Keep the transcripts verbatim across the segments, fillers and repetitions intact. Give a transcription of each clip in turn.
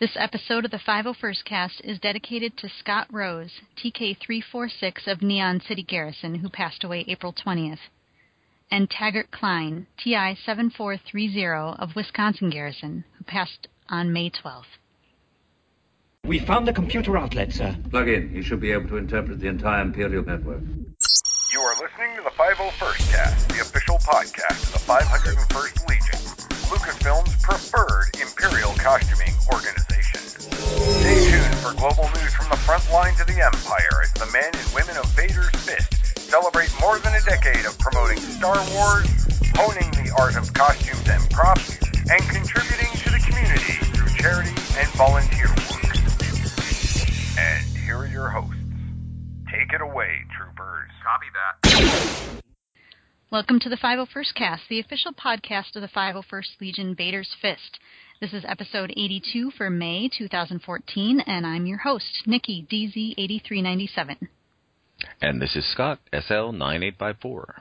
This episode of the five oh first Cast is dedicated to Scott Rose, T K three forty-six of Neon City Garrison, who passed away April twentieth, and Taggart Klein, T I seven four three zero of Wisconsin Garrison, who passed on May twelfth. We found the computer outlet, sir. Plug in. You should be able to interpret the entire Imperial network. You are listening to the five oh first Cast, the official podcast of the five oh first Legion, Lucasfilm's preferred Imperial costuming organization. Stay tuned for global news from the front lines of the Empire as the men and women of Vader's Fist celebrate more than a decade of promoting Star Wars, honing the art of costumes and props, and contributing to the community through charity and volunteer work. And here are your hosts. Take it away, troopers. Copy that. Welcome to the five oh first Cast, the official podcast of the five oh first Legion, Vader's Fist. This is episode eighty-two for May twenty fourteen, and I'm your host, Nikki D Z eight three nine seven. And this is Scott S L nine eight five four.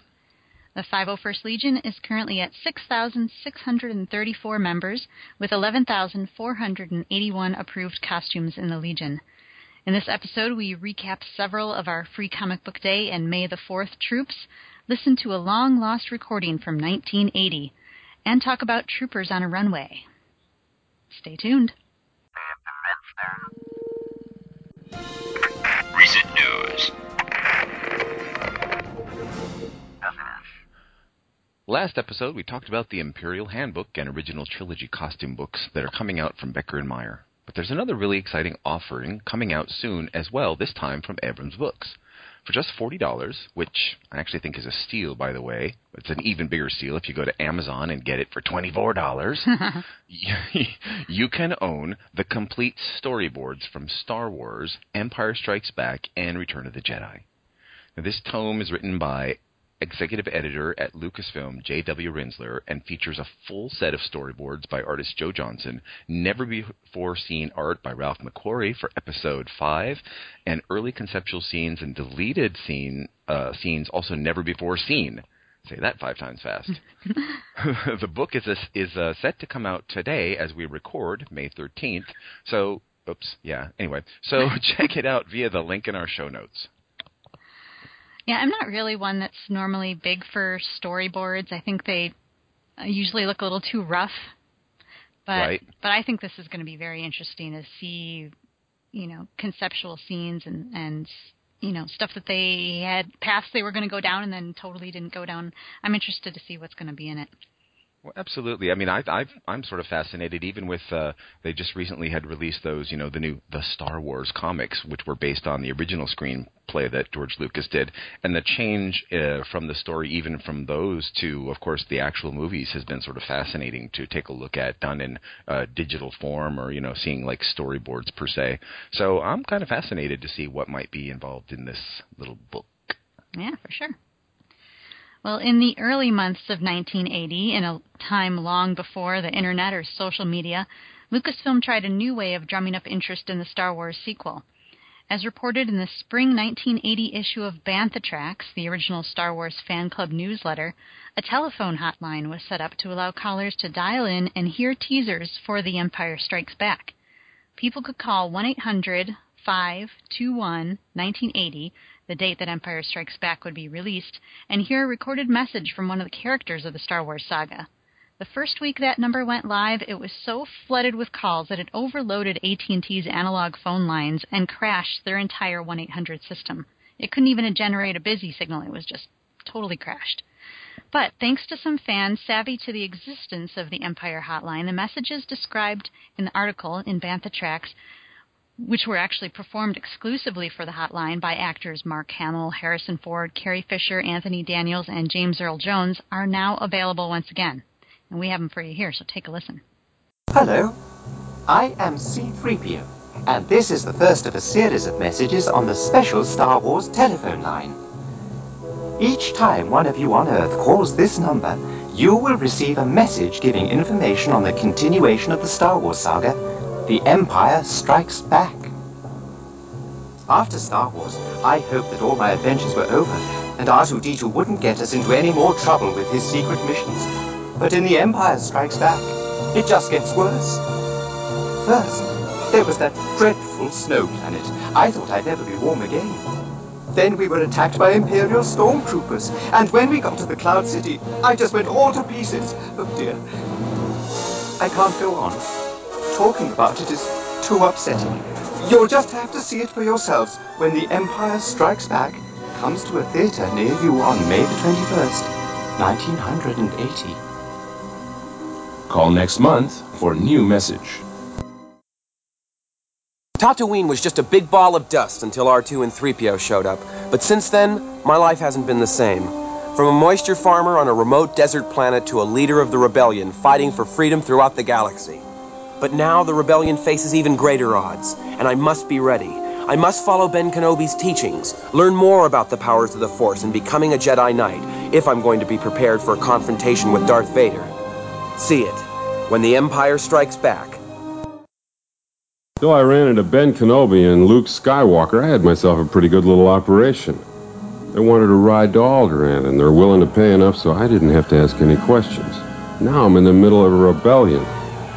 The five oh first Legion is currently at six thousand six hundred thirty-four members, with eleven thousand four hundred eighty-one approved costumes in the Legion. In this episode, we recap several of our Free Comic Book Day and May the fourth troops, listen to a long-lost recording from nineteen eighty, and talk about troopers on a runway. Stay tuned. Recent news. Last episode, we talked about the Imperial Handbook and Original Trilogy costume books that are coming out from Becker and Meyer. But there's another really exciting offering coming out soon as well, this time from Abrams Books. For just forty dollars, which I actually think is a steal, by the way. It's an even bigger steal if you go to Amazon and get it for twenty-four dollars. You can own the complete storyboards from Star Wars, Empire Strikes Back, and Return of the Jedi. Now, this tome is written by executive editor at Lucasfilm, J W Rinzler, and features a full set of storyboards by artist Joe Johnson, never-before-seen art by Ralph McQuarrie for Episode five, and early conceptual scenes and deleted scene uh, scenes also never-before-seen. Say that five times fast. The book is, a, is a set to come out today as we record, May thirteenth, so – oops, yeah, anyway. So check it out via the link in our show notes. Yeah, I'm not really one that's normally big for storyboards. I think they usually look a little too rough. But right. But I think this is going to be very interesting to see, you know, conceptual scenes and, and you know, stuff that they had passed they were going to go down and then totally didn't go down. I'm interested to see what's going to be in it. Well, absolutely. I mean, I, I've, I'm sort of fascinated, even with uh, they just recently had released those, you know, the new the Star Wars comics, which were based on the original screenplay that George Lucas did. And the change uh, from the story, even from those to, of course, the actual movies has been sort of fascinating to take a look at, done in uh, digital form or, you know, seeing like storyboards per se. So I'm kind of fascinated to see what might be involved in this little book. Yeah, for sure. Well, in the early months of nineteen eighty, in a time long before the internet or social media, Lucasfilm tried a new way of drumming up interest in the Star Wars sequel. As reported in the spring nineteen eighty issue of Bantha Tracks, the original Star Wars fan club newsletter, a telephone hotline was set up to allow callers to dial in and hear teasers for The Empire Strikes Back. People could call one eight hundred five two one nineteen eighty, the date that Empire Strikes Back would be released, and hear a recorded message from one of the characters of the Star Wars saga. The first week that number went live, it was so flooded with calls that it overloaded A T and T's analog phone lines and crashed their entire one eight hundred system. It couldn't even generate a busy signal. It was just totally crashed. But thanks to some fans savvy to the existence of the Empire hotline, the messages described in the article in Bantha Tracks, which were actually performed exclusively for the hotline by actors Mark Hamill, Harrison Ford, Carrie Fisher, Anthony Daniels, and James Earl Jones, are now available once again. And we have them for you here, so take a listen. Hello, I am C three P O, and this is the first of a series of messages on the special Star Wars telephone line. Each time one of you on Earth calls this number, you will receive a message giving information on the continuation of the Star Wars saga, The Empire Strikes Back. After Star Wars, I hoped that all my adventures were over, and R two D two wouldn't get us into any more trouble with his secret missions. But in The Empire Strikes Back, it just gets worse. First, There was that dreadful snow planet. I thought I'd never be warm again. Then we were attacked by Imperial stormtroopers, and when we got to the Cloud City, I just went all to pieces. Oh dear. I can't go on. Talking about it is too upsetting. You'll just have to see it for yourselves when The Empire Strikes Back comes to a theatre near you on May the twenty-first, nineteen eighty. Call next month for new message. Tatooine was just a big ball of dust until R two and three P O showed up, but since then, my life hasn't been the same. From a moisture farmer on a remote desert planet to a leader of the rebellion fighting for freedom throughout the galaxy. But now the rebellion faces even greater odds, and I must be ready. I must follow Ben Kenobi's teachings, learn more about the powers of the Force, and becoming a Jedi Knight, if I'm going to be prepared for a confrontation with Darth Vader. See it, when the Empire Strikes Back. Though I ran into Ben Kenobi and Luke Skywalker, I had myself a pretty good little operation. They wanted a ride to Alderaan, and they're willing to pay enough so I didn't have to ask any questions. Now I'm in the middle of a rebellion.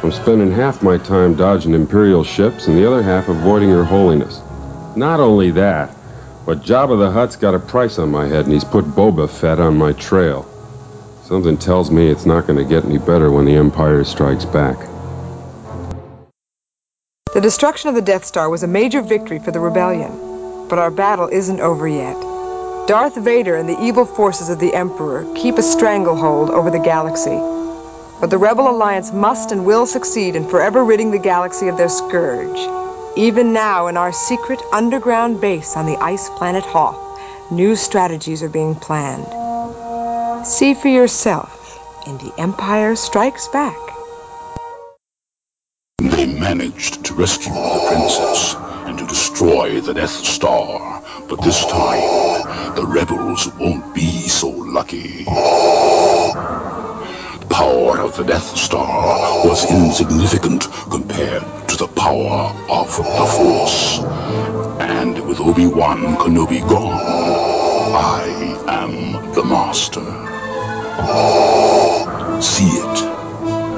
I'm spending half my time dodging Imperial ships and the other half avoiding Her Holiness. Not only that, but Jabba the Hutt's got a price on my head, and he's put Boba Fett on my trail. Something tells me it's not going to get any better when the Empire Strikes Back. The destruction of the Death Star was a major victory for the rebellion, but our battle isn't over yet. Darth Vader and the evil forces of the Emperor keep a stranglehold over the galaxy, but the Rebel Alliance must and will succeed in forever ridding the galaxy of their scourge. Even now, in our secret underground base on the ice planet Hoth, new strategies are being planned. See for yourself in The Empire Strikes Back. They managed to rescue the princess and to destroy the Death Star, but this time, the rebels won't be so lucky. The power of the Death Star was insignificant compared to the power of the Force. And with Obi-Wan Kenobi gone, I am the master. See it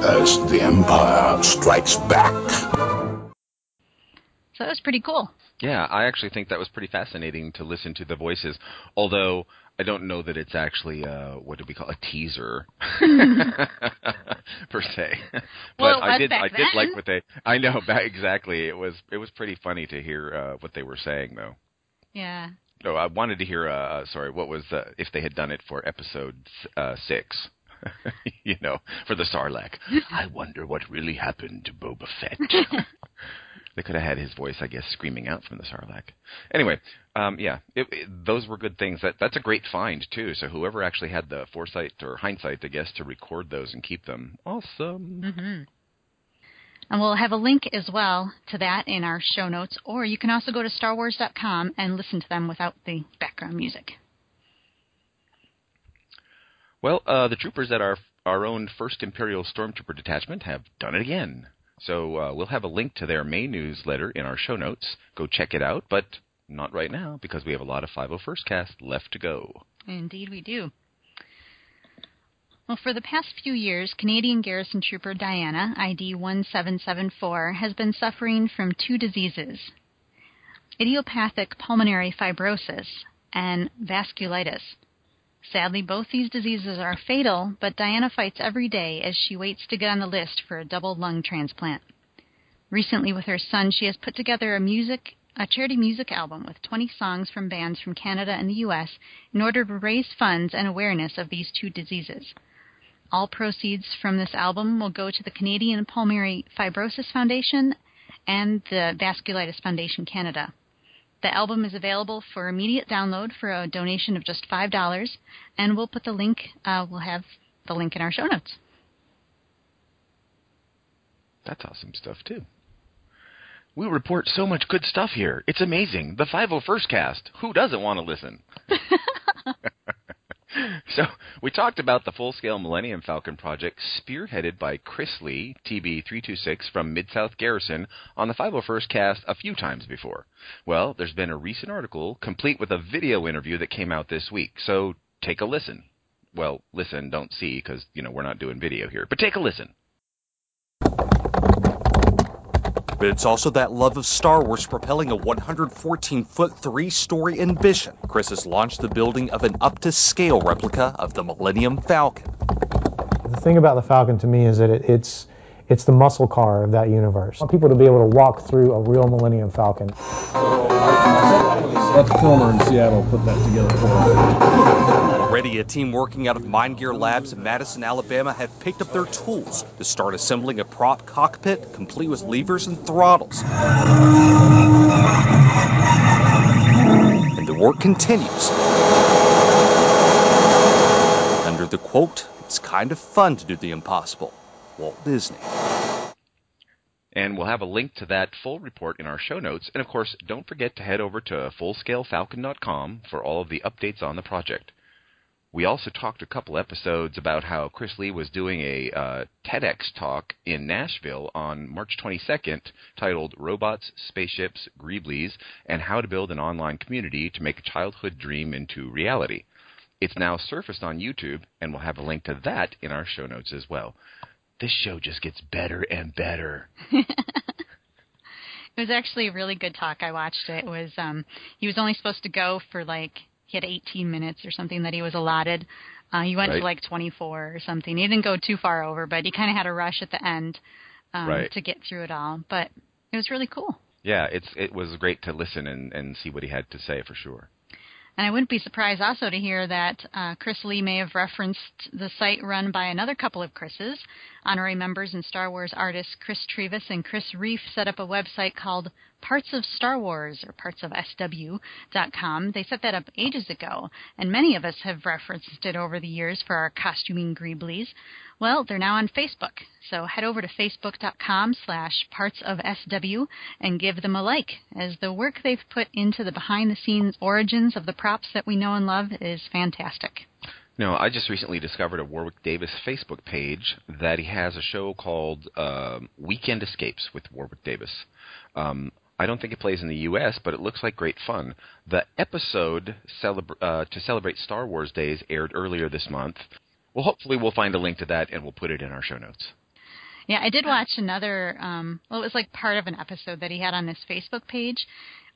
as the Empire Strikes Back. So that was pretty cool. Yeah, I actually think that was pretty fascinating to listen to the voices, although I don't know that it's actually, uh, what do we call it, a teaser, per se. But well, I did, I did then. like what they, I know, exactly. It was, it was pretty funny to hear uh, what they were saying, though. Yeah. No, oh, I wanted to hear, uh, sorry, what was, uh, if they had done it for episode uh, six. You know, for the Sarlacc. I wonder what really happened to Boba Fett. They could have had his voice, I guess, screaming out from the Sarlacc. Anyway, um, yeah, it, it, those were good things. That That's a great find, too. So whoever actually had the foresight or hindsight, I guess, to record those and keep them. Awesome. Mm-hmm. And we'll have a link as well to that in our show notes. Or you can also go to star wars dot com and listen to them without the background music. Well, uh, the troopers at our our own first Imperial Stormtrooper Detachment have done it again. So uh, we'll have a link to their May newsletter in our show notes. Go check it out, but not right now because we have a lot of five oh first cast left to go. Indeed we do. Well, for the past few years, Canadian Garrison Trooper Diana, I D one seven seven four, has been suffering from two diseases, idiopathic pulmonary fibrosis and vasculitis. Sadly, both these diseases are fatal, but Diana fights every day as she waits to get on the list for a double lung transplant. Recently, with her son, she has put together a music, a charity music album with twenty songs from bands from Canada and the U S in order to raise funds and awareness of these two diseases. All proceeds from this album will go to the Canadian Pulmonary Fibrosis Foundation and the Vasculitis Foundation Canada. The album is available for immediate download for a donation of just five dollars, and we'll put the link, uh, we'll have the link in our show notes. That's awesome stuff, too. We report so much good stuff here. It's amazing. The five oh first cast. Who doesn't want to listen? So we talked about the full-scale Millennium Falcon project spearheaded by Chris Lee, T B three two six, from Mid-South Garrison on the five oh first cast a few times before. Well, there's been a recent article complete with a video interview that came out this week, so take a listen. Well, listen, don't see, because, you know, we're not doing video here, but take a listen. but it's also that love of Star Wars propelling a one hundred fourteen foot three-story ambition. Chris has launched the building of an up-to-scale replica of the Millennium Falcon. The thing about the Falcon to me is that it, it's it's the muscle car of that universe. I want people to be able to walk through a real Millennium Falcon. That's Kilmer in Seattle put that together for us. Already, a team working out of MindGear Labs in Madison, Alabama, have picked up their tools to start assembling a prop cockpit complete with levers and throttles. And the work continues. Under the quote, "It's kind of fun to do the impossible," Walt Disney. And we'll have a link to that full report in our show notes. And, of course, don't forget to head over to full scale falcon dot com for all of the updates on the project. We also talked a couple episodes about how Chris Lee was doing a uh, TEDx talk in Nashville on March twenty-second titled Robots, Spaceships, Greeblies, and How to Build an Online Community to Make a Childhood Dream into Reality. It's now surfaced on YouTube, and we'll have a link to that in our show notes as well. This show just gets better and better. It was actually a really good talk. I watched it. It was um, he was only supposed to go for like – he had eighteen minutes or something that he was allotted. Uh, he went right. to like twenty-four or something. He didn't go too far over, but he kind of had a rush at the end um, right. to get through it all. But it was really cool. Yeah, it's it was great to listen and, and see what he had to say for sure. And I wouldn't be surprised also to hear that uh, Chris Lee may have referenced the site run by another couple of Chris's. Honorary members and Star Wars artists Chris Trevis and Chris Reif set up a website called Parts of Star Wars or parts of S W dot com. They set that up ages ago, and many of us have referenced it over the years for our costuming greeblies. Well, they're now on Facebook, so head over to facebook dot com slash parts of S W and give them a like, as the work they've put into the behind-the-scenes origins of the props that we know and love is fantastic. No, I just recently discovered a Warwick Davis Facebook page that he has a show called uh, Weekend Escapes with Warwick Davis. Um, I don't think it plays in the U S, but it looks like great fun. The episode celebra- uh, to celebrate Star Wars Days aired earlier this month. Well, hopefully we'll find a link to that and we'll put it in our show notes. Yeah, I did watch another um, – well, it was like part of an episode that he had on his Facebook page.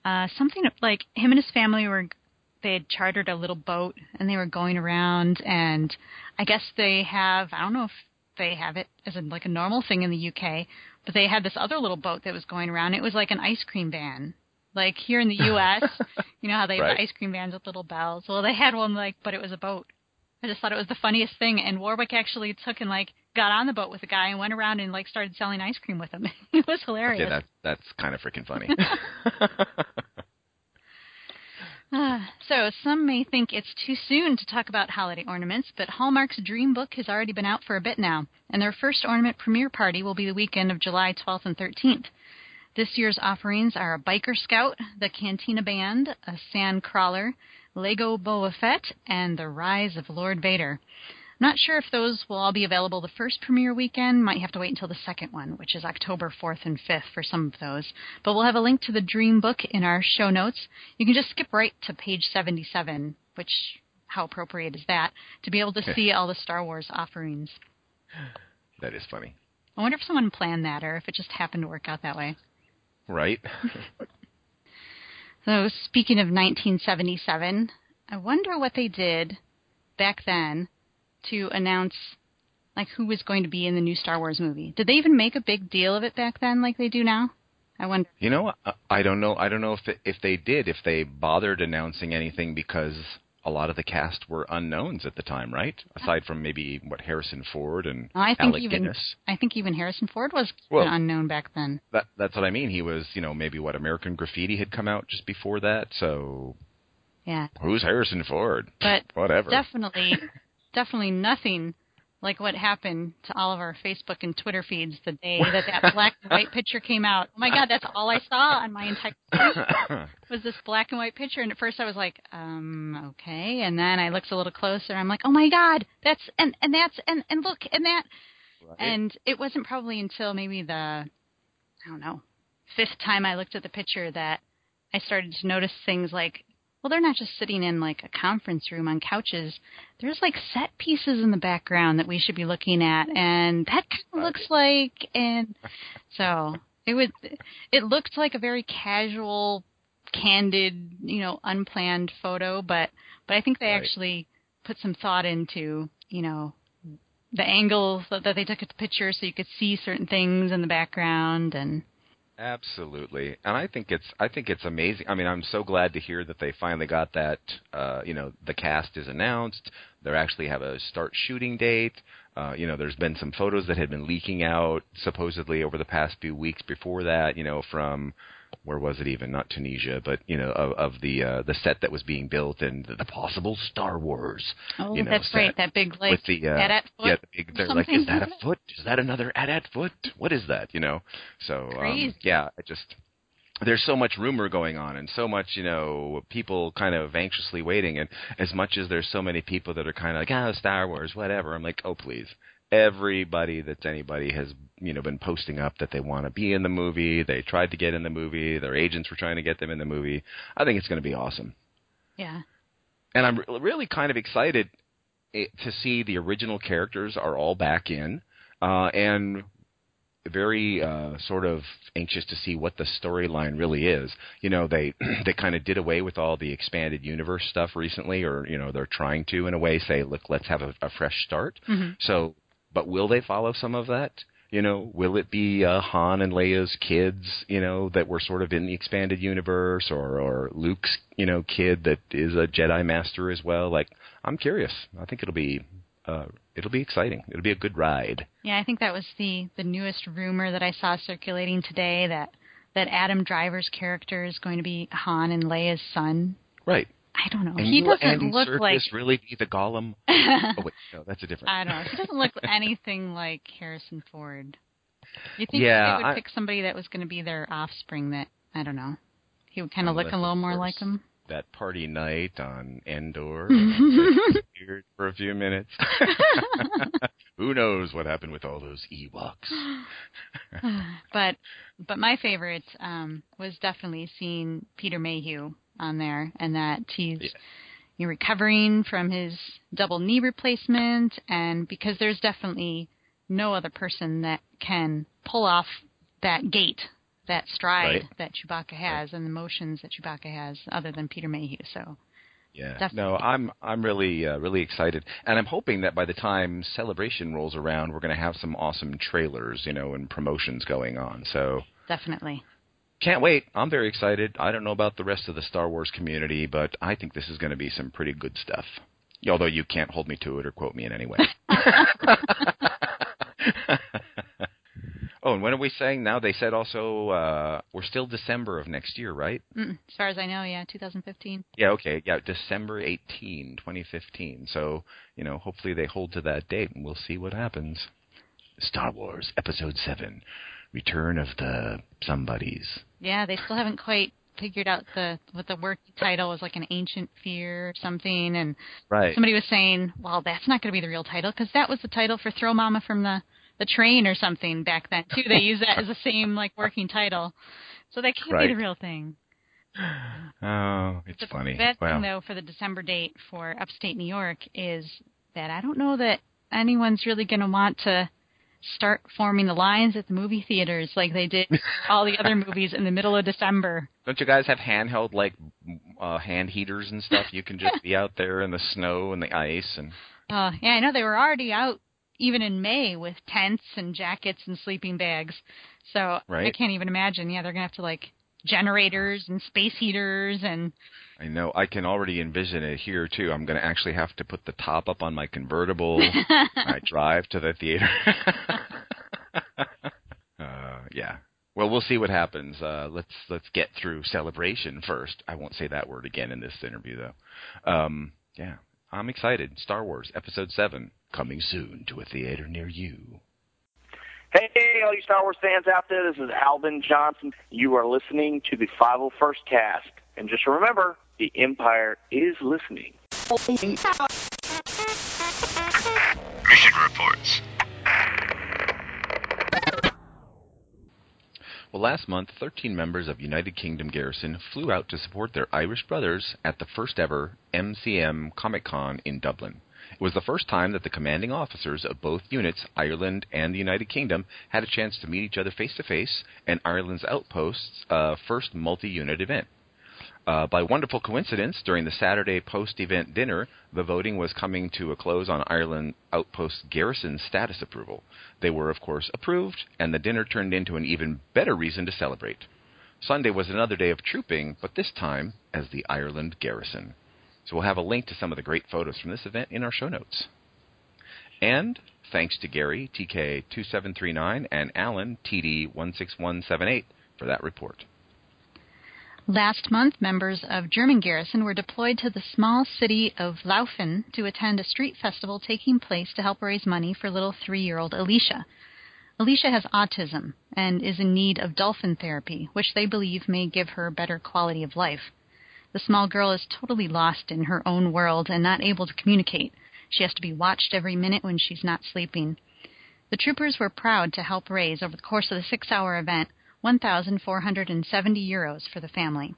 Uh, something like him and his family were – they had chartered a little boat, and they were going around, and I guess they have, I don't know if they have it as in like a normal thing in the U K, but they had this other little boat that was going around. It was like an ice cream van. Like here in the U S, you know how they have right. the ice cream vans with little bells. Well, they had one, like, but it was a boat. I just thought it was the funniest thing, and Warwick actually took and, like, got on the boat with a guy and went around and, like, started selling ice cream with him. It was hilarious. Yeah, that, that's kind of freaking funny. Uh, so some may think it's too soon to talk about holiday ornaments, but Hallmark's Dream Book has already been out for a bit now, and their first ornament premiere party will be the weekend of July twelfth and thirteenth. This year's offerings are a Biker Scout, the Cantina Band, a Sand Crawler, Lego Boba Fett, and The Rise of Lord Vader. I'm not sure if those will all be available the first premiere weekend. Might have to wait until the second one, which is October fourth and fifth for some of those. But we'll have a link to the Dream Book in our show notes. You can just skip right to page seventy-seven, which how appropriate is that, to be able to see all the Star Wars offerings. That is funny. I wonder if someone planned that or if it just happened to work out that way. Right. So speaking of nineteen seventy-seven, I wonder what they did back then to announce, like, who was going to be in the new Star Wars movie. Did they even make a big deal of it back then like they do now? I wonder. You know, I don't know. I don't know if it, if they did, if they bothered announcing anything, because a lot of the cast were unknowns at the time, right? Aside from maybe, what, Harrison Ford and I think Alec even, Guinness. I think even Harrison Ford was well, an unknown back then. That, that's what I mean. He was, you know, maybe what, American Graffiti had come out just before that, so yeah. Who's Harrison Ford? But whatever. Definitely... Definitely nothing like what happened to all of our Facebook and Twitter feeds the day that that black and white picture came out. Oh, my God, that's all I saw on my entire feed was this black and white picture. And at first I was like, um, okay. And then I looked a little closer. And I'm like, oh, my God, that's and, and that's and, and look and that. Right. And it wasn't probably until maybe the, I don't know, fifth time I looked at the picture that I started to notice things like, well, they're not just sitting in, like, a conference room on couches. There's, like, set pieces in the background that we should be looking at, and that kind of looks like, and so It was. It looked like a very casual, candid, you know, unplanned photo, but but I think they right. actually put some thought into, you know, the angles that, that they took at the picture, so you could see certain things in the background. And absolutely, and I think it's I think it's amazing. I mean, I'm so glad to hear that they finally got that. Uh, you know, the cast is announced. They actually have a start shooting date. Uh, you know, there's been some photos that had been leaking out supposedly over the past few weeks before that, you know, from where was it even? Not Tunisia, but, you know, of, of the uh, the set that was being built and the, the possible Star Wars. Oh, you know, that's set right. That big, like, with the, uh, at foot. Yeah, the big, they're like, is that a foot? Is that another at foot? What is that? You know, so, um, yeah, I just... There's so much rumor going on and so much, you know, people kind of anxiously waiting. And as much as there's so many people that are kind of like, oh, Star Wars, whatever, I'm like, oh, please. Everybody that's anybody has, you know, been posting up that they want to be in the movie. They tried to get in the movie. Their agents were trying to get them in the movie. I think it's going to be awesome. Yeah. And I'm really kind of excited to see the original characters are all back in uh, and – very uh, sort of anxious to see what the storyline really is. You know, they they kind of did away with all the expanded universe stuff recently, or, you know, they're trying to, in a way, say, look, let's have a, a fresh start. Mm-hmm. So, but will they follow some of that? You know, will it be uh, Han and Leia's kids, you know, that were sort of in the expanded universe, or, or Luke's, you know, kid that is a Jedi master as well? Like, I'm curious. I think it'll be... Uh, it'll be exciting. It'll be a good ride. Yeah, I think that was the, the newest rumor that I saw circulating today, that, that Adam Driver's character is going to be Han and Leia's son. Right. I don't know. And he doesn't Andy look Serkis like... really be the Gollum? Oh, wait, no, that's a different... I don't know. He doesn't look anything like Harrison Ford. You think yeah, they would I... pick somebody that was going to be their offspring that, I don't know, he would kind of look a little more like him? That party night on Endor disappeared for a few minutes. Who knows what happened with all those Ewoks? but but my favorite um, was definitely seeing Peter Mayhew on there, and that he's yeah. you know, recovering from his double knee replacement, and because there's definitely no other person that can pull off that gait, that stride right. that Chewbacca has right. and the motions that Chewbacca has, other than Peter Mayhew. So, yeah, definitely. no, I'm I'm really uh, really excited, and I'm hoping that by the time Celebration rolls around, we're going to have some awesome trailers, you know, and promotions going on. So definitely, can't wait. I'm very excited. I don't know about the rest of the Star Wars community, but I think this is going to be some pretty good stuff. Although you can't hold me to it or quote me in any way. Oh, and when are we saying now? They said also uh, we're still December of next year, right? Mm-mm. As far as I know, yeah, twenty fifteen. Yeah, okay. Yeah, December eighteenth, twenty fifteen. So, you know, hopefully they hold to that date and we'll see what happens. Star Wars Episode seven, Return of the Somebodies. Yeah, they still haven't quite figured out the what the work title was, like an ancient fear or something. And right. somebody was saying, well, that's not going to be the real title because that was the title for Throw Mama from the... the train or something back then too. They use that as the same like working title, so that can't right. be the real thing. Oh, it's the funny. The best wow. thing though for the December date for upstate New York is that I don't know that anyone's really going to want to start forming the lines at the movie theaters like they did all the other movies in the middle of December. Don't you guys have handheld like uh, hand heaters and stuff? You can just be out there in the snow and the ice and. Uh, yeah, I know they were already out. Even in May with tents and jackets and sleeping bags. So right. I can't even imagine. Yeah, they're going to have to, like, generators and space heaters and... I know. I can already envision it here, too. I'm going to actually have to put the top up on my convertible. I drive to the theater. uh, yeah. Well, we'll see what happens. Uh, let's let's get through Celebration first. I won't say that word again in this interview, though. Um, yeah. I'm excited. Star Wars Episode seven, coming soon to a theater near you. Hey, all you Star Wars fans out there, this is Alvin Johnson. You are listening to the five oh first Cast. And just remember, the Empire is listening. Mission reports. Well, last month, thirteen members of United Kingdom Garrison flew out to support their Irish brothers at the first ever M C M Comic Con in Dublin. It was the first time that the commanding officers of both units, Ireland and the United Kingdom, had a chance to meet each other face-to-face in Ireland's outposts' uh, first multi-unit event. Uh, by wonderful coincidence, during the Saturday post-event dinner, the voting was coming to a close on Ireland Outpost Garrison's status approval. They were, of course, approved, and the dinner turned into an even better reason to celebrate. Sunday was another day of trooping, but this time as the Ireland Garrison. So we'll have a link to some of the great photos from this event in our show notes. And thanks to Gary, T K two seven three nine, and Alan, T D one six one seven eight, for that report. Last month, members of German Garrison were deployed to the small city of Laufen to attend a street festival taking place to help raise money for little three-year-old Alicia. Alicia has autism and is in need of dolphin therapy, which they believe may give her better quality of life. The small girl is totally lost in her own world and not able to communicate. She has to be watched every minute when she's not sleeping. The troopers were proud to help raise, over the course of the six-hour event, one thousand four hundred seventy euros for the family.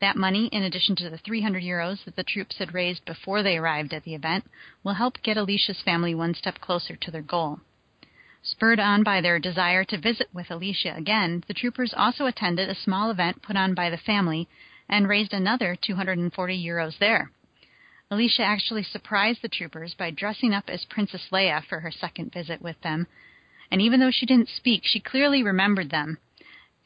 That money, in addition to the three hundred euros that the troops had raised before they arrived at the event, will help get Alicia's family one step closer to their goal. Spurred on by their desire to visit with Alicia again, the troopers also attended a small event put on by the family and raised another two hundred forty euros there. Alicia actually surprised the troopers by dressing up as Princess Leia for her second visit with them, and even though she didn't speak, she clearly remembered them.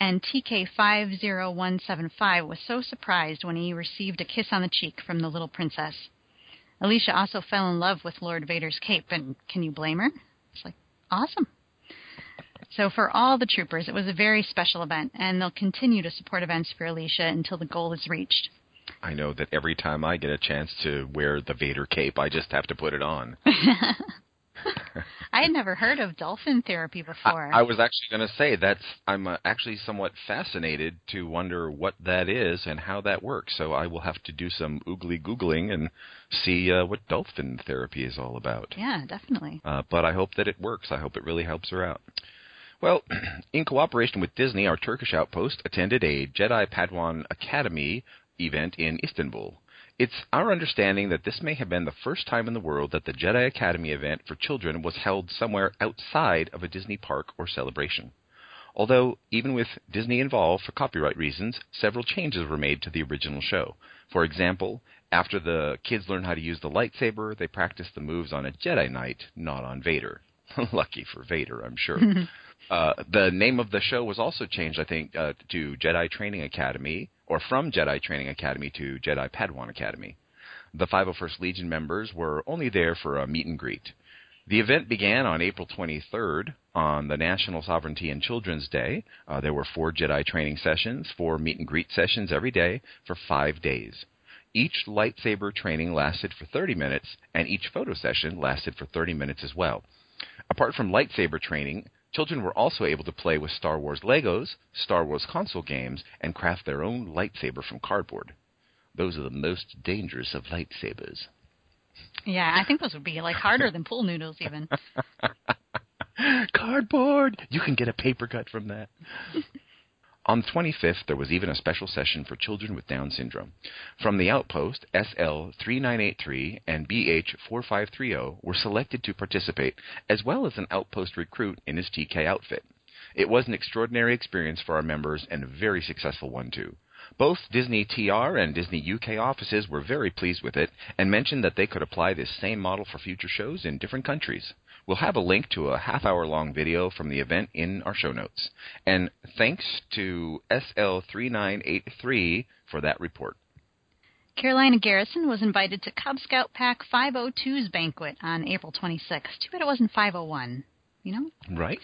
And T K five zero one seven five was so surprised when he received a kiss on the cheek from the little princess. Alicia also fell in love with Lord Vader's cape, and can you blame her? It's like, awesome. So for all the troopers, it was a very special event, and they'll continue to support events for Alicia until the goal is reached. I know that every time I get a chance to wear the Vader cape, I just have to put it on. I had never heard of dolphin therapy before. I, I was actually going to say that's. I'm uh, actually somewhat fascinated to wonder what that is and how that works. So I will have to do some oogly googling and see uh, what dolphin therapy is all about. Yeah, definitely. Uh, but I hope that it works. I hope it really helps her out. Well, in cooperation with Disney, our Turkish outpost attended a Jedi Padawan Academy event in Istanbul. It's our understanding that this may have been the first time in the world that the Jedi Academy event for children was held somewhere outside of a Disney park or celebration. Although, even with Disney involved for copyright reasons, several changes were made to the original show. For example, after the kids learned how to use the lightsaber, they practiced the moves on a Jedi Knight, not on Vader. Lucky for Vader, I'm sure. uh, the name of the show was also changed, I think, uh, to Jedi Training Academy, or from Jedi Training Academy to Jedi Padawan Academy. The five oh first Legion members were only there for a meet and greet. The event began on April twenty-third on the National Sovereignty and Children's Day. Uh, there were four Jedi training sessions, four meet and greet sessions every day for five days. Each lightsaber training lasted for thirty minutes, and each photo session lasted for thirty minutes as well. Apart from lightsaber training, children were also able to play with Star Wars Legos, Star Wars console games, and craft their own lightsaber from cardboard. Those are the most dangerous of lightsabers. Yeah, I think those would be like harder than pool noodles even. Cardboard! You can get a paper cut from that. On the twenty-fifth, there was even a special session for children with Down syndrome. From the outpost, S L three nine eight three and B H four five three zero were selected to participate, as well as an outpost recruit in his T K outfit. It was an extraordinary experience for our members, and a very successful one, too. Both Disney T R and Disney U K offices were very pleased with it, and mentioned that they could apply this same model for future shows in different countries. We'll have a link to a half-hour-long video from the event in our show notes. And thanks to S L three nine eight three for that report. Carolina Garrison was invited to Cub Scout Pack five oh two's banquet on April twenty-sixth. Too bad it wasn't five oh one, you know? Right.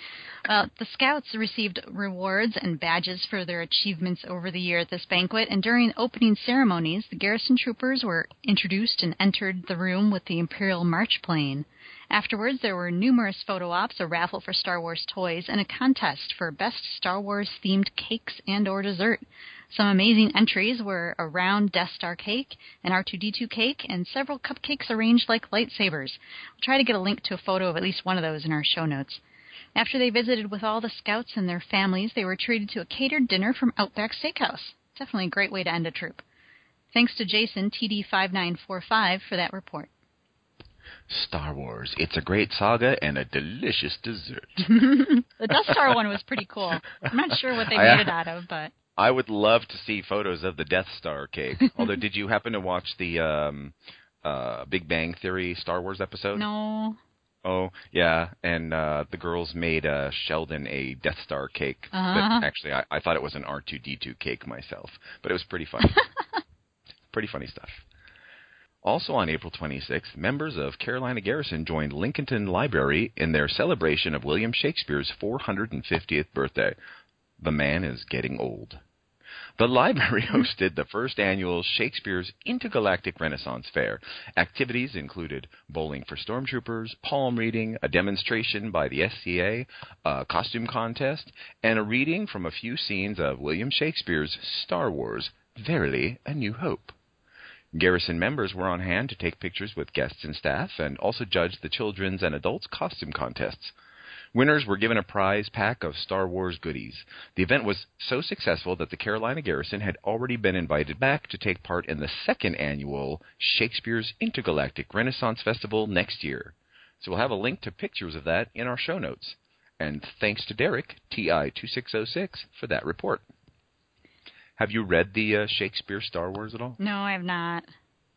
Well, the Scouts received rewards and badges for their achievements over the year at this banquet, and during opening ceremonies, the Garrison troopers were introduced and entered the room with the Imperial March Plane. Afterwards, there were numerous photo ops, a raffle for Star Wars toys, and a contest for best Star Wars-themed cakes and or dessert. Some amazing entries were a round Death Star cake, an R two D two cake, and several cupcakes arranged like lightsabers. We'll try to get a link to a photo of at least one of those in our show notes. After they visited with all the Scouts and their families, they were treated to a catered dinner from Outback Steakhouse. Definitely a great way to end a troop. Thanks to Jason, T D five nine four five, for that report. Star Wars. It's a great saga and a delicious dessert. The Death Star one was pretty cool. I'm not sure what they made I, it out of, but... I would love to see photos of the Death Star cake. Although, did you happen to watch the um, uh, Big Bang Theory Star Wars episode? No. Oh, yeah, and uh, the girls made uh, Sheldon a Death Star cake. Uh-huh. But actually, I, I thought it was an R two D two cake myself, but it was pretty funny. Pretty funny stuff. Also on April twenty-sixth, members of Carolina Garrison joined Lincolnton Library in their celebration of William Shakespeare's four hundred fiftieth birthday. The man is getting old. The library hosted the first annual Shakespeare's Intergalactic Renaissance Fair. Activities included bowling for stormtroopers, palm reading, a demonstration by the S C A, a costume contest, and a reading from a few scenes of William Shakespeare's Star Wars, Verily A New Hope. Garrison members were on hand to take pictures with guests and staff and also judge the children's and adults' costume contests. Winners were given a prize pack of Star Wars goodies. The event was so successful that the Carolina Garrison had already been invited back to take part in the second annual Shakespeare's Intergalactic Renaissance Festival next year. So we'll have a link to pictures of that in our show notes. And thanks to Derek, T I two six zero six, for that report. Have you read the uh, Shakespeare Star Wars at all? No, I have not.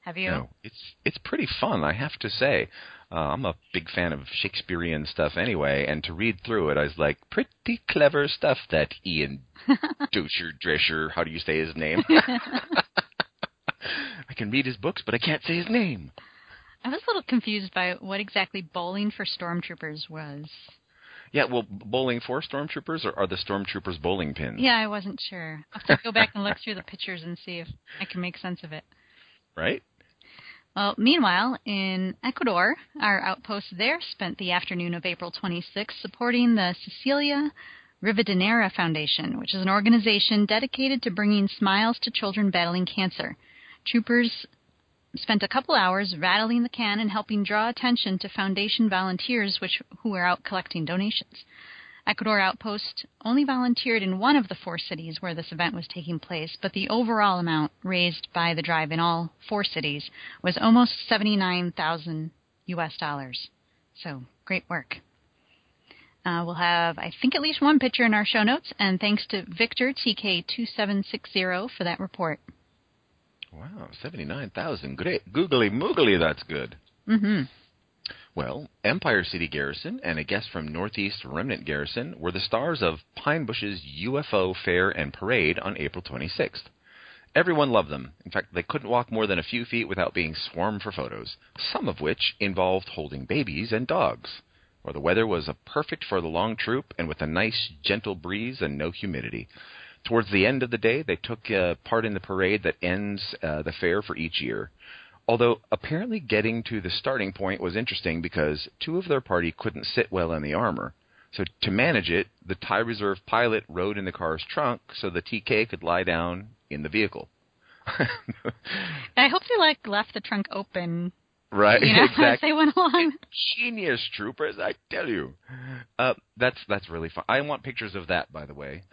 Have you? No, it's it's pretty fun, I have to say. Uh, I'm a big fan of Shakespearean stuff anyway, and to read through it, I was like, pretty clever stuff that Ian Dosher, Drescher, how do you say his name? I can read his books, but I can't say his name. I was a little confused by what exactly bowling for stormtroopers was. Yeah, well, bowling for stormtroopers, or are the stormtroopers bowling pins? Yeah, I wasn't sure. I'll have to go back and look through the pictures and see if I can make sense of it. Right? Well, meanwhile, in Ecuador, our outpost there spent the afternoon of April twenty-sixth supporting the Cecilia Rivadeneira Foundation, which is an organization dedicated to bringing smiles to children battling cancer. Troopers spent a couple hours rattling the can and helping draw attention to foundation volunteers which who are out collecting donations. Ecuador Outpost only volunteered in one of the four cities where this event was taking place, but the overall amount raised by the drive in all four cities was almost seventy-nine thousand U S dollars. So, great work. Uh, we'll have, I think, at least one picture in our show notes, and thanks to Victor T K two seven six zero for that report. Wow, seventy-nine thousand. Great. Googly moogly, that's good. Mm-hmm. Well, Empire City Garrison and a guest from Northeast Remnant Garrison were the stars of Pinebush's U F O Fair and Parade on April twenty-sixth. Everyone loved them. In fact, they couldn't walk more than a few feet without being swarmed for photos, some of which involved holding babies and dogs. Well, the weather was perfect for the long troop and with a nice, gentle breeze and no humidity. Towards the end of the day, they took uh, part in the parade that ends uh, the fair for each year. Although apparently getting to the starting point was interesting because two of their party couldn't sit well in the armor. So to manage it, the Thai Reserve pilot rode in the car's trunk so the T K could lie down in the vehicle. I hope they like left the trunk open. Right, you know, exactly. As they went along. Genius troopers, I tell you. Uh, that's that's really fun. I want pictures of that, by the way.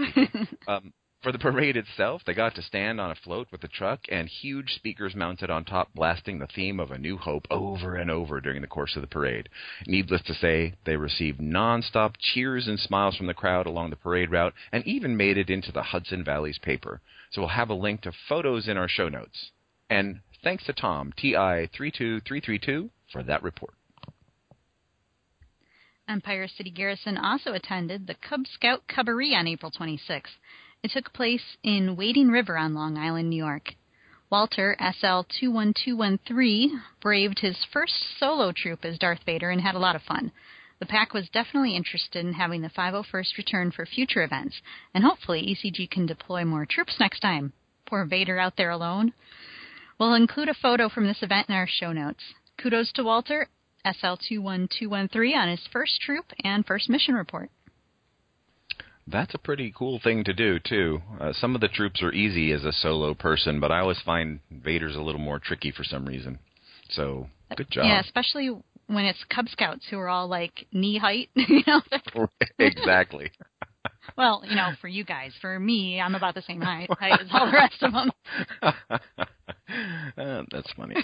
um, For the parade itself, they got to stand on a float with the truck and huge speakers mounted on top blasting the theme of A New Hope over and over during the course of the parade. Needless to say, they received nonstop cheers and smiles from the crowd along the parade route and even made it into the Hudson Valley's paper. So we'll have a link to photos in our show notes. And thanks to Tom, T I three two three three two, for that report. Empire City Garrison also attended the Cub Scout Cubbery on April twenty-sixth. It took place in Wading River on Long Island, New York. Walter, S L two one two one three, braved his first solo troop as Darth Vader and had a lot of fun. The pack was definitely interested in having the five oh first return for future events, and hopefully E C G can deploy more troops next time. Poor Vader out there alone. We'll include a photo from this event in our show notes. Kudos to Walter, S L two one two one three, on his first troop and first mission report. That's a pretty cool thing to do, too. Uh, some of the troops are easy as a solo person, but I always find Vader's a little more tricky for some reason. So, good job. Yeah, especially when it's Cub Scouts who are all, like, knee height. You know? Exactly. Well, you know, for you guys. For me, I'm about the same height as all the rest of them. uh, that's funny.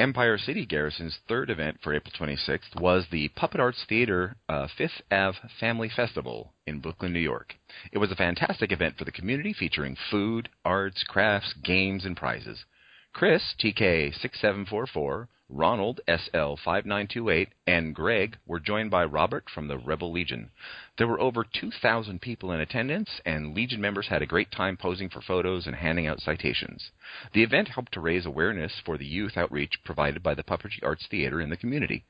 Empire City Garrison's third event for April twenty-sixth was the Puppet Arts Theater uh, Fifth Avenue Family Festival in Brooklyn, New York. It was a fantastic event for the community featuring food, arts, crafts, games, and prizes. Chris, T K six seven four four, Ronald, S L five nine two eight, and Greg were joined by Robert from the Rebel Legion. There were over two thousand people in attendance, and Legion members had a great time posing for photos and handing out citations. The event helped to raise awareness for the youth outreach provided by the Puppetry Arts Theater in the community.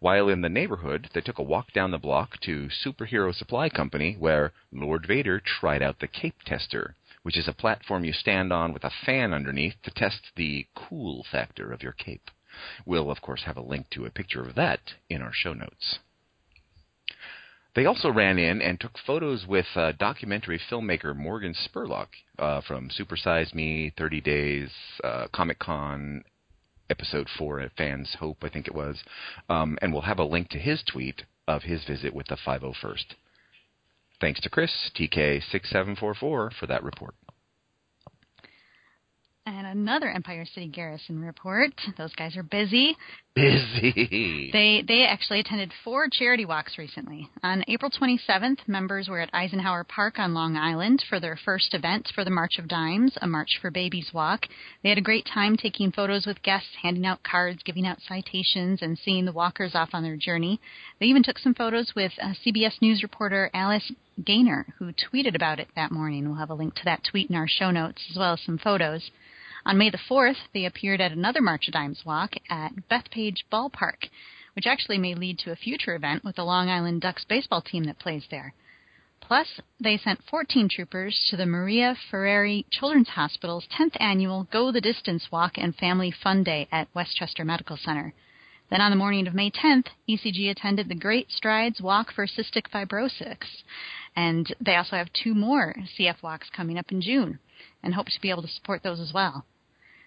While in the neighborhood, they took a walk down the block to Superhero Supply Company, where Lord Vader tried out the Cape Tester, which is a platform you stand on with a fan underneath to test the cool factor of your cape. We'll, of course, have a link to a picture of that in our show notes. They also ran in and took photos with uh, documentary filmmaker Morgan Spurlock uh, from Super Size Me, thirty days, uh, Comic-Con, Episode four at Fans Hope, I think it was. Um, and we'll have a link to his tweet of his visit with the five oh first. Thanks to Chris, T K six seven four four, for that report. And another Empire City Garrison report. Those guys are busy. Busy. They they actually attended four charity walks recently. On April twenty-seventh, members were at Eisenhower Park on Long Island for their first event for the March of Dimes, a March for Babies walk. They had a great time taking photos with guests, handing out cards, giving out citations, and seeing the walkers off on their journey. They even took some photos with uh, C B S News reporter Alice Gaynor, who tweeted about it that morning. We'll have a link to that tweet in our show notes, as well as some photos. On May the fourth, they appeared at another March of Dimes walk at Bethpage Ballpark, which actually may lead to a future event with the Long Island Ducks baseball team that plays there. Plus, they sent fourteen troopers to the Maria Ferrari Children's Hospital's tenth annual Go the Distance Walk and Family Fun Day at Westchester Medical Center. Then on the morning of May tenth, E C G attended the Great Strides Walk for Cystic Fibrosis. And they also have two more C F walks coming up in June and hope to be able to support those as well.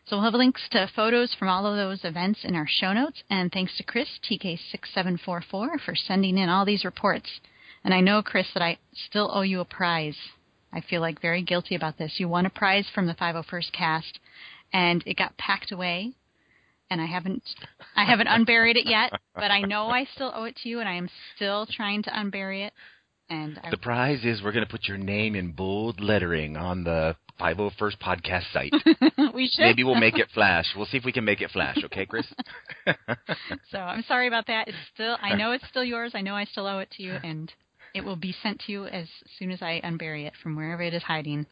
So we'll have links to photos from all of those events in our show notes. And thanks to Chris, T K six seven four four, for sending in all these reports. And I know, Chris, that I still owe you a prize. I feel like very guilty about this. You won a prize from the five oh first cast, and it got packed away. And I haven't I haven't unburied it yet, but I know I still owe it to you, and I am still trying to unbury it. And I... The prize is we're going to put your name in bold lettering on the five oh first podcast site. We should. Maybe we'll make it flash. We'll see if we can make it flash. Okay, Chris? So I'm sorry about that. It's still I know it's still yours. I know I still owe it to you, and it will be sent to you as soon as I unbury it from wherever it is hiding.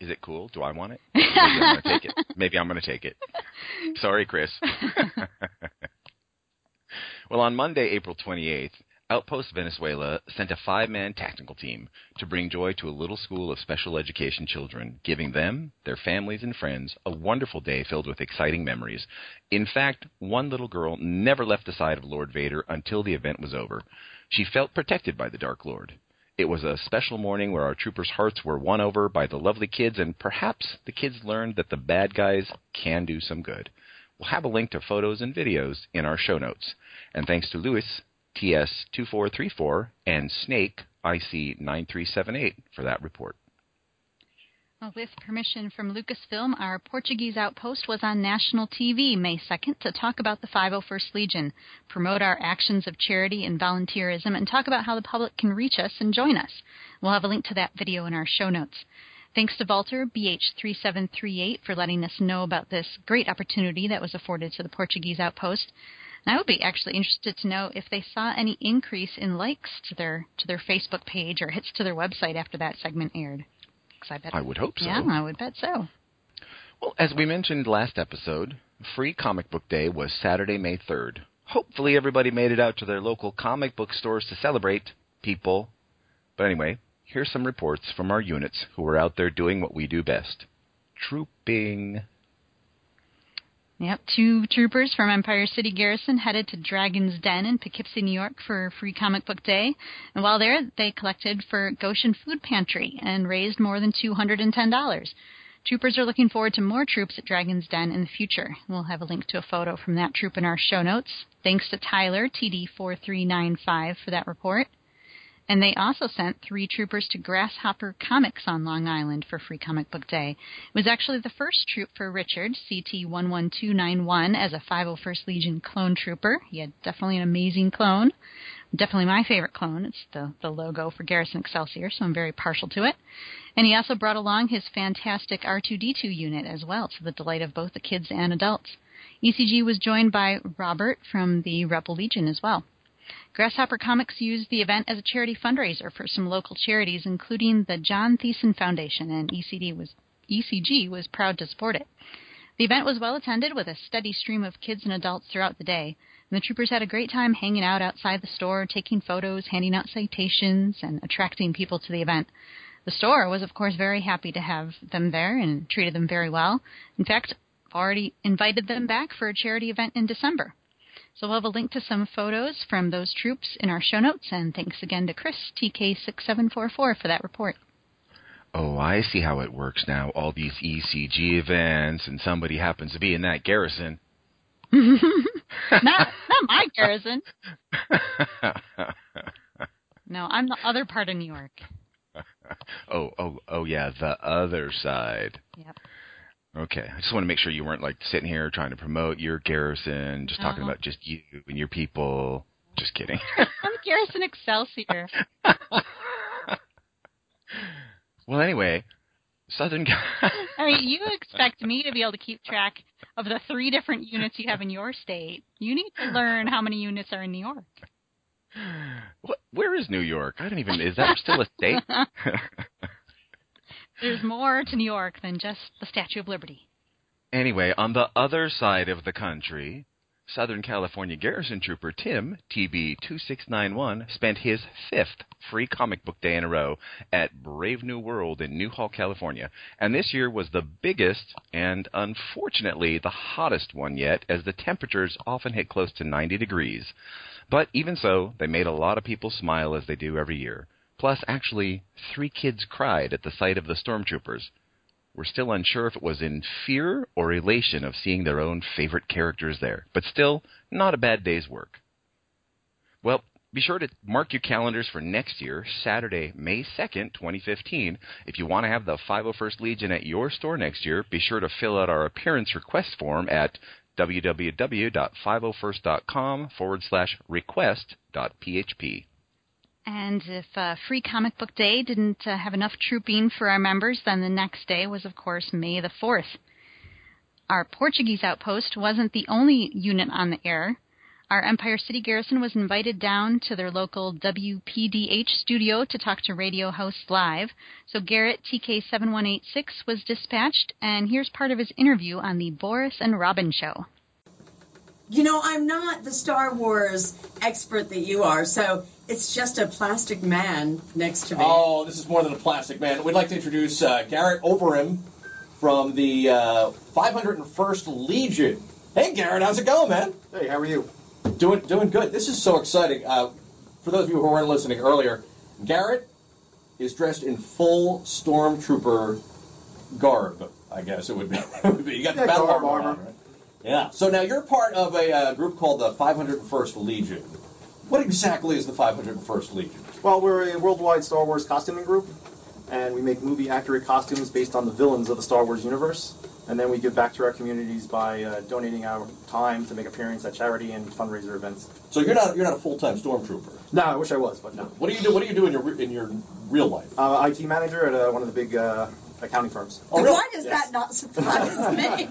Is it cool? Do I want it? Maybe I'm going to take it. Maybe I'm going to take it. Sorry, Chris. Well, on Monday, April twenty-eighth, Outpost Venezuela sent a five-man tactical team to bring joy to a little school of special education children, giving them, their families, and friends a wonderful day filled with exciting memories. In fact, one little girl never left the side of Lord Vader until the event was over. She felt protected by the Dark Lord. It was a special morning where our troopers' hearts were won over by the lovely kids, and perhaps the kids learned that the bad guys can do some good. We'll have a link to photos and videos in our show notes. And thanks to Lewis, T S two four three four, and Snake, I C nine three seven eight, for that report. With permission from Lucasfilm, our Portuguese outpost was on national T V May second to talk about the five oh first Legion, promote our actions of charity and volunteerism, and talk about how the public can reach us and join us. We'll have a link to that video in our show notes. Thanks to Walter, B H three seven three eight, for letting us know about this great opportunity that was afforded to the Portuguese outpost. And I would be actually interested to know if they saw any increase in likes to their, to their Facebook page or hits to their website after that segment aired. I, bet, I would hope so. Yeah, I would bet so. Well, as we mentioned last episode, Free Comic Book Day was Saturday, May third. Hopefully everybody made it out to their local comic book stores to celebrate, people. But anyway, here's some reports from our units who were out there doing what we do best. Trooping. Yep, two troopers from Empire City Garrison headed to Dragon's Den in Poughkeepsie, New York for Free Comic Book Day. And while there, they collected for Goshen Food Pantry and raised more than two hundred ten dollars. Troopers are looking forward to more troops at Dragon's Den in the future. We'll have a link to a photo from that troop in our show notes. Thanks to Tyler, T D four three nine five, for that report. And they also sent three troopers to Grasshopper Comics on Long Island for Free Comic Book Day. It was actually the first troop for Richard, C T one one two nine one, as a five oh first Legion clone trooper. He had definitely an amazing clone. Definitely my favorite clone. It's the, the logo for Garrison Excelsior, so I'm very partial to it. And he also brought along his fantastic R two D two unit as well, to the delight of both the kids and adults. E C G was joined by Robert from the Rebel Legion as well. Grasshopper Comics used the event as a charity fundraiser for some local charities, including the John Thiessen Foundation, and E C D was, E C G was proud to support it. The event was well attended with a steady stream of kids and adults throughout the day. And the troopers had a great time hanging out outside the store, taking photos, handing out citations, and attracting people to the event. The store was, of course, very happy to have them there and treated them very well. In fact, already invited them back for a charity event in December. So we'll have a link to some photos from those troops in our show notes, and thanks again to Chris, T K six seven four four, for that report. Oh, I see how it works now, all these E C G events, and somebody happens to be in that garrison. not, not my garrison. No, I'm the other part of New York. Oh, oh, oh, yeah, the other side. Yep. Okay, I just want to make sure you weren't like sitting here trying to promote your garrison, just talking oh. about just you and your people. Just kidding. I'm Garrison Excelsior. Well, anyway. Southern I mean, you expect me to be able to keep track of the three different units you have in your state. You need to learn how many units are in New York. What? Where is New York? I don't even, is that still a state? There's more to New York than just the Statue of Liberty. Anyway, on the other side of the country, Southern California Garrison Trooper Tim, T B two six nine one, spent his fifth Free Comic Book Day in a row at Brave New World in Newhall, California, and this year was the biggest and, unfortunately, the hottest one yet, as the temperatures often hit close to ninety degrees. But even so, they made a lot of people smile, as they do every year. Plus, actually, three kids cried at the sight of the stormtroopers. We're still unsure if it was in fear or elation of seeing their own favorite characters there. But still, not a bad day's work. Well, be sure to mark your calendars for next year, Saturday, May second, twenty fifteen. If you want to have the five oh first Legion at your store next year, be sure to fill out our appearance request form at www.501st.com forward slash request.php. And if uh, Free Comic Book Day didn't uh, have enough trooping for our members, then the next day was, of course, May the fourth. Our Portuguese outpost wasn't the only unit on the air. Our Empire City Garrison was invited down to their local W P D H studio to talk to radio hosts live. So Garrett, T K seven one eight six, was dispatched, and here's part of his interview on the Boris and Robin show. You know, I'm not the Star Wars expert that you are, so it's just a plastic man next to me. Oh, this is more than a plastic man. We'd like to introduce uh, Garrett Oberim from the uh, five oh first Legion. Hey, Garrett, how's it going, man? Hey, how are you? Doing doing good. This is so exciting. Uh, for those of you who weren't listening earlier, Garrett is dressed in full stormtrooper garb, I guess it would be. You got yeah, the battle garb armor, armor. Right? Yeah. So now you're part of a uh, group called the five oh first Legion. What exactly is the five oh first Legion? Well, we're a worldwide Star Wars costuming group, and we make movie-accurate costumes based on the villains of the Star Wars universe, and then we give back to our communities by uh, donating our time to make appearances at charity and fundraiser events. So you're not you're not a full-time stormtrooper? No, I wish I was, but no. What do you do? What do you do in your in your real life? Uh, I T manager at uh, one of the big Uh, accounting firms. Oh, really? Why does yes. that not surprise me?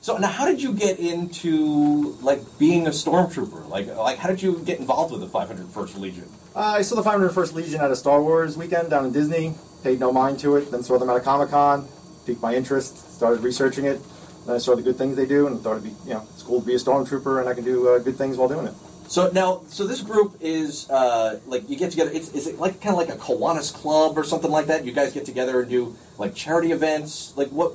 So now, how did you get into like being a stormtrooper? Like, like how did you get involved with the five oh first Legion? Uh, I saw the five oh first Legion at a Star Wars weekend down in Disney. Paid no mind to it. Then saw them at a Comic Con. Piqued my interest. Started researching it. Then I saw the good things they do, and thought it'd be, you know, it's cool to be a stormtrooper, and I can do uh, good things while doing it. So now, so this group is, uh, like, you get together, it's, is it like kind of like a Kiwanis Club or something like that? You guys get together and do, like, charity events? Like, what,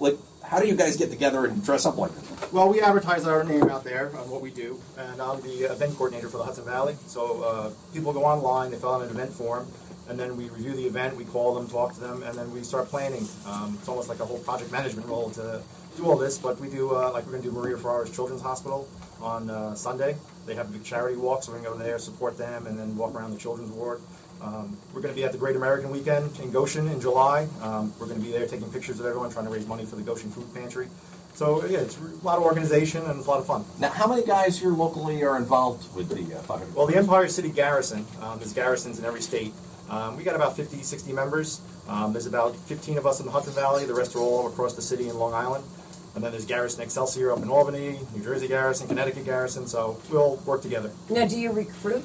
like, how do you guys get together and dress up like this? Well, we advertise our name out there on what we do, and I'm the event coordinator for the Hudson Valley. So uh, people go online, they fill out an event form, and then we review the event, we call them, talk to them, and then we start planning. Um, it's almost like a whole project management role to do all this, but we do, uh, like, we're going to do Maria Ferrara's Children's Hospital on uh, Sunday. They have a big charity walk, so we're going to go there, support them, and then walk around the children's ward. Um, we're going to be at the Great American Weekend in Goshen in July. Um, we're going to be there taking pictures of everyone, trying to raise money for the Goshen Food Pantry. So, yeah, it's a lot of organization and it's a lot of fun. Now, how many guys here locally are involved with the uh, five hundred? Well, the Empire City Garrison, um, there's garrisons in every state. Um, we got about fifty, sixty members. Um, there's about fifteen of us in the Hudson Valley. The rest are all across the city in Long Island. And then there's Garrison Excelsior up in Albany, New Jersey Garrison, Connecticut Garrison. So we all work together. Now, do you recruit?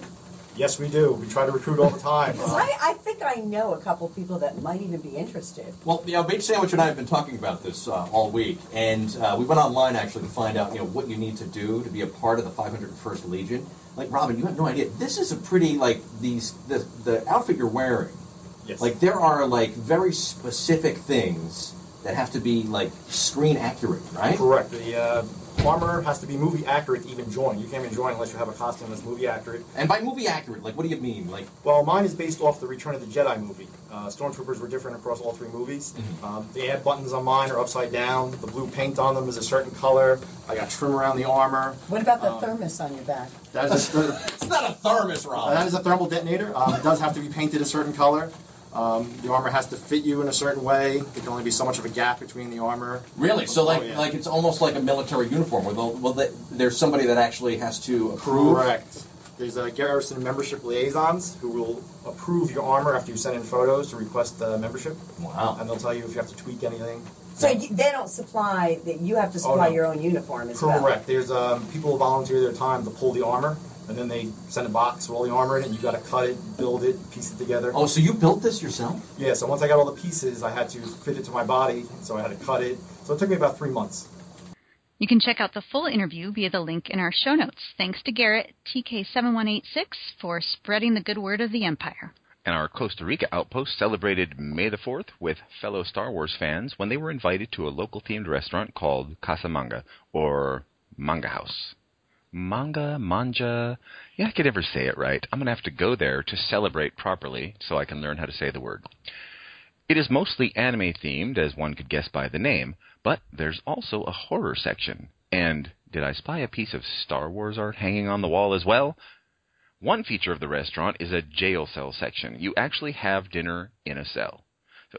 Yes, we do. We try to recruit all the time. Because I, I think I know a couple people that might even be interested. Well, you know, Beach Sandwich and I have been talking about this uh, all week, and uh, we went online actually to find out, you know, what you need to do to be a part of the five hundred first Legion. Like, Robin, you have no idea. This is a pretty, like, these the, the outfit you're wearing. Yes. Like, there are, like, very specific things that have to be, like, screen accurate, right? Correct. The uh, armor has to be movie accurate to even join. You can't even join unless you have a costume that's movie accurate. And by movie accurate, like, what do you mean? Like, well, mine is based off the Return of the Jedi movie. Uh, Stormtroopers were different across all three movies. Mm-hmm. um, the ad buttons on mine are upside down. The blue paint on them is a certain color. I got trim around the armor. What about the um, thermos on your back? That is a, it's not a thermos, Rob. Uh, that is a thermal detonator. Um, it does have to be painted a certain color. Um, the armor has to fit you in a certain way. There can only be so much of a gap between the armor. Really? So, like, oh, yeah. like it's almost like a military uniform. Where they'll, well, they, there's somebody that actually has to approve. Correct. There's a garrison membership liaisons who will approve your armor after you send in photos to request uh, membership. Wow. And they'll tell you if you have to tweak anything. So yeah. you, they don't supply that. You have to supply oh, no. your own uniform as Correct. well. Correct. There's um, people who volunteer their time to pull the armor. And then they send a box with all the armor in it, and you got to cut it, build it, piece it together. Oh, so you built this yourself? Yeah, so once I got all the pieces, I had to fit it to my body, so I had to cut it. So it took me about three months. You can check out the full interview via the link in our show notes. Thanks to Garrett, T K seven one eight six, for spreading the good word of the Empire. And our Costa Rica outpost celebrated May the fourth with fellow Star Wars fans when they were invited to a local-themed restaurant called Casa Manga, or Manga House. Manga, manja, yeah, I could never say it right. I'm going to have to go there to celebrate properly so I can learn how to say the word. It is mostly anime-themed, as one could guess by the name, but there's also a horror section. And did I spy a piece of Star Wars art hanging on the wall as well? One feature of the restaurant is a jail cell section. You actually have dinner in a cell.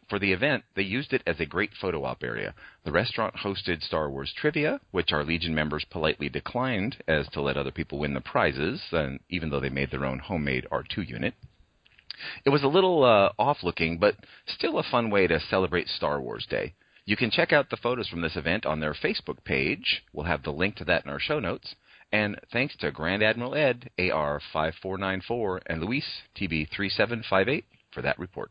For the event, they used it as a great photo op area. The restaurant hosted Star Wars trivia, which our Legion members politely declined as to let other people win the prizes, and even though they made their own homemade R two unit. It was a little uh, off-looking, but still a fun way to celebrate Star Wars Day. You can check out the photos from this event on their Facebook page. We'll have the link to that in our show notes. And thanks to Grand Admiral Ed, A R five four nine four, and Luis, T B three seven five eight, for that report.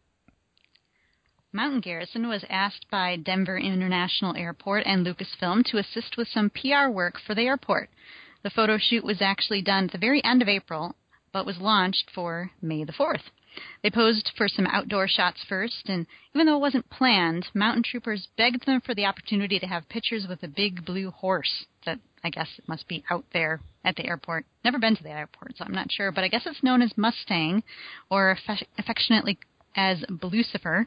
Mountain Garrison was asked by Denver International Airport and Lucasfilm to assist with some P R work for the airport. The photo shoot was actually done at the very end of April, but was launched for May the fourth. They posed for some outdoor shots first, and even though it wasn't planned, mountain troopers begged them for the opportunity to have pictures with a big blue horse that I guess it must be out there at the airport. Never been to that airport, so I'm not sure, but I guess it's known as Mustang, or aff- affectionately as Blucifer.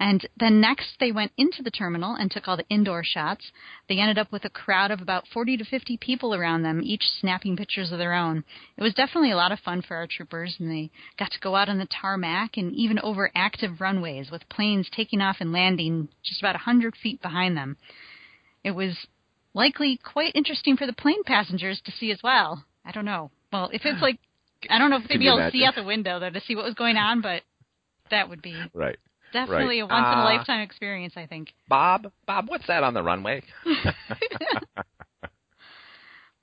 And then next, they went into the terminal and took all the indoor shots. They ended up with a crowd of about forty to fifty people around them, each snapping pictures of their own. It was definitely a lot of fun for our troopers, and they got to go out on the tarmac and even over active runways with planes taking off and landing just about one hundred feet behind them. It was likely quite interesting for the plane passengers to see as well. I don't know. Well, if it's like, I don't know if they'd be able to see out the window though to see what was going on, but that would be... Right. Definitely right. a once-in-a-lifetime uh, experience, I think. Bob, Bob, what's that on the runway?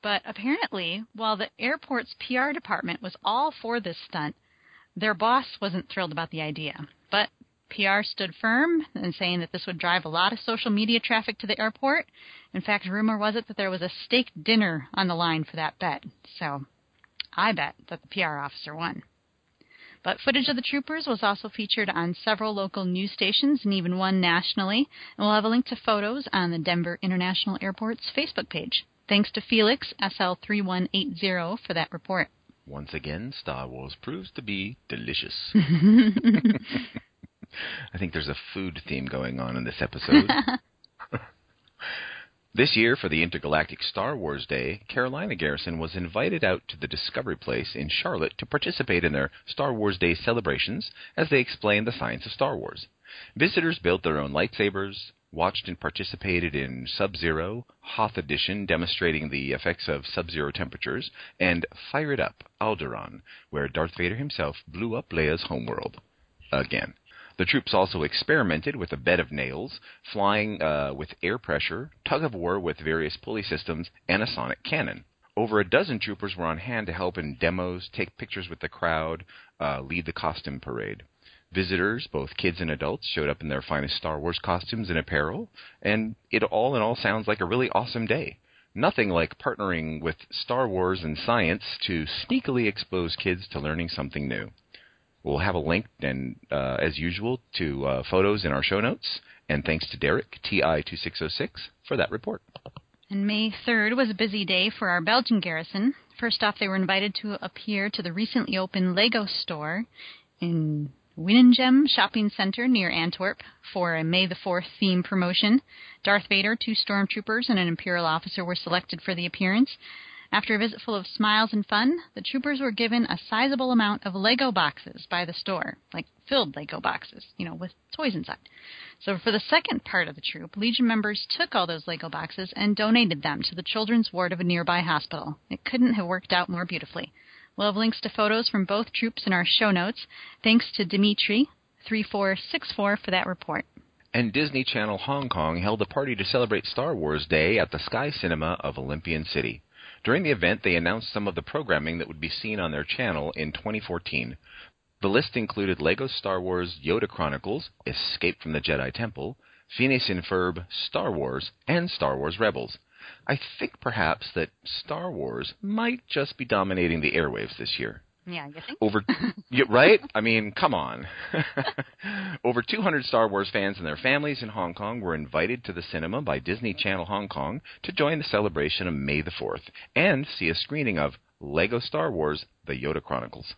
But apparently, while the airport's P R department was all for this stunt, their boss wasn't thrilled about the idea. But P R stood firm in saying that this would drive a lot of social media traffic to the airport. In fact, rumor was it that there was a steak dinner on the line for that bet. So I bet that the P R officer won. But footage of the troopers was also featured on several local news stations and even one nationally, and we'll have a link to photos on the Denver International Airport's Facebook page. Thanks to Felix, S L three one eight zero, for that report. Once again, Star Wars proves to be delicious. I think there's a food theme going on in this episode. This year, for the Intergalactic Star Wars Day, Carolina Garrison was invited out to the Discovery Place in Charlotte to participate in their Star Wars Day celebrations as they explained the science of Star Wars. Visitors built their own lightsabers, watched and participated in Sub-Zero, Hoth Edition demonstrating the effects of Sub-Zero temperatures, and Fire It Up, Alderaan, where Darth Vader himself blew up Leia's homeworld. Again. The troops also experimented with a bed of nails, flying uh, with air pressure, tug-of-war with various pulley systems, and a sonic cannon. Over a dozen troopers were on hand to help in demos, take pictures with the crowd, uh, lead the costume parade. Visitors, both kids and adults, showed up in their finest Star Wars costumes and apparel, and it all in all sounds like a really awesome day. Nothing like partnering with Star Wars and science to sneakily expose kids to learning something new. We'll have a link, and uh, as usual, to uh, photos in our show notes. And thanks to Derek, T I two six zero six, for that report. And May third was a busy day for our Belgian garrison. First off, they were invited to appear to the recently opened Lego store in Winningem Shopping Center near Antwerp for a May the fourth theme promotion. Darth Vader, two stormtroopers, and an Imperial officer were selected for the appearance. After a visit full of smiles and fun, the troopers were given a sizable amount of Lego boxes by the store, like filled Lego boxes, you know, with toys inside. So for the second part of the troop, Legion members took all those Lego boxes and donated them to the children's ward of a nearby hospital. It couldn't have worked out more beautifully. We'll have links to photos from both troops in our show notes. Thanks to Dimitri, three four six four, for that report. And Disney Channel Hong Kong held a party to celebrate Star Wars Day at the Sky Cinema of Olympian City. During the event, they announced some of the programming that would be seen on their channel in twenty fourteen. The list included Lego Star Wars Yoda Chronicles, Escape from the Jedi Temple, Phineas and Ferb, Star Wars, and Star Wars Rebels. I think perhaps that Star Wars might just be dominating the airwaves this year. Yeah, you think? Over, yeah, right? I mean, come on. Over two hundred Star Wars fans and their families in Hong Kong were invited to the cinema by Disney Channel Hong Kong to join the celebration of May the fourth and see a screening of Lego Star Wars: The Yoda Chronicles.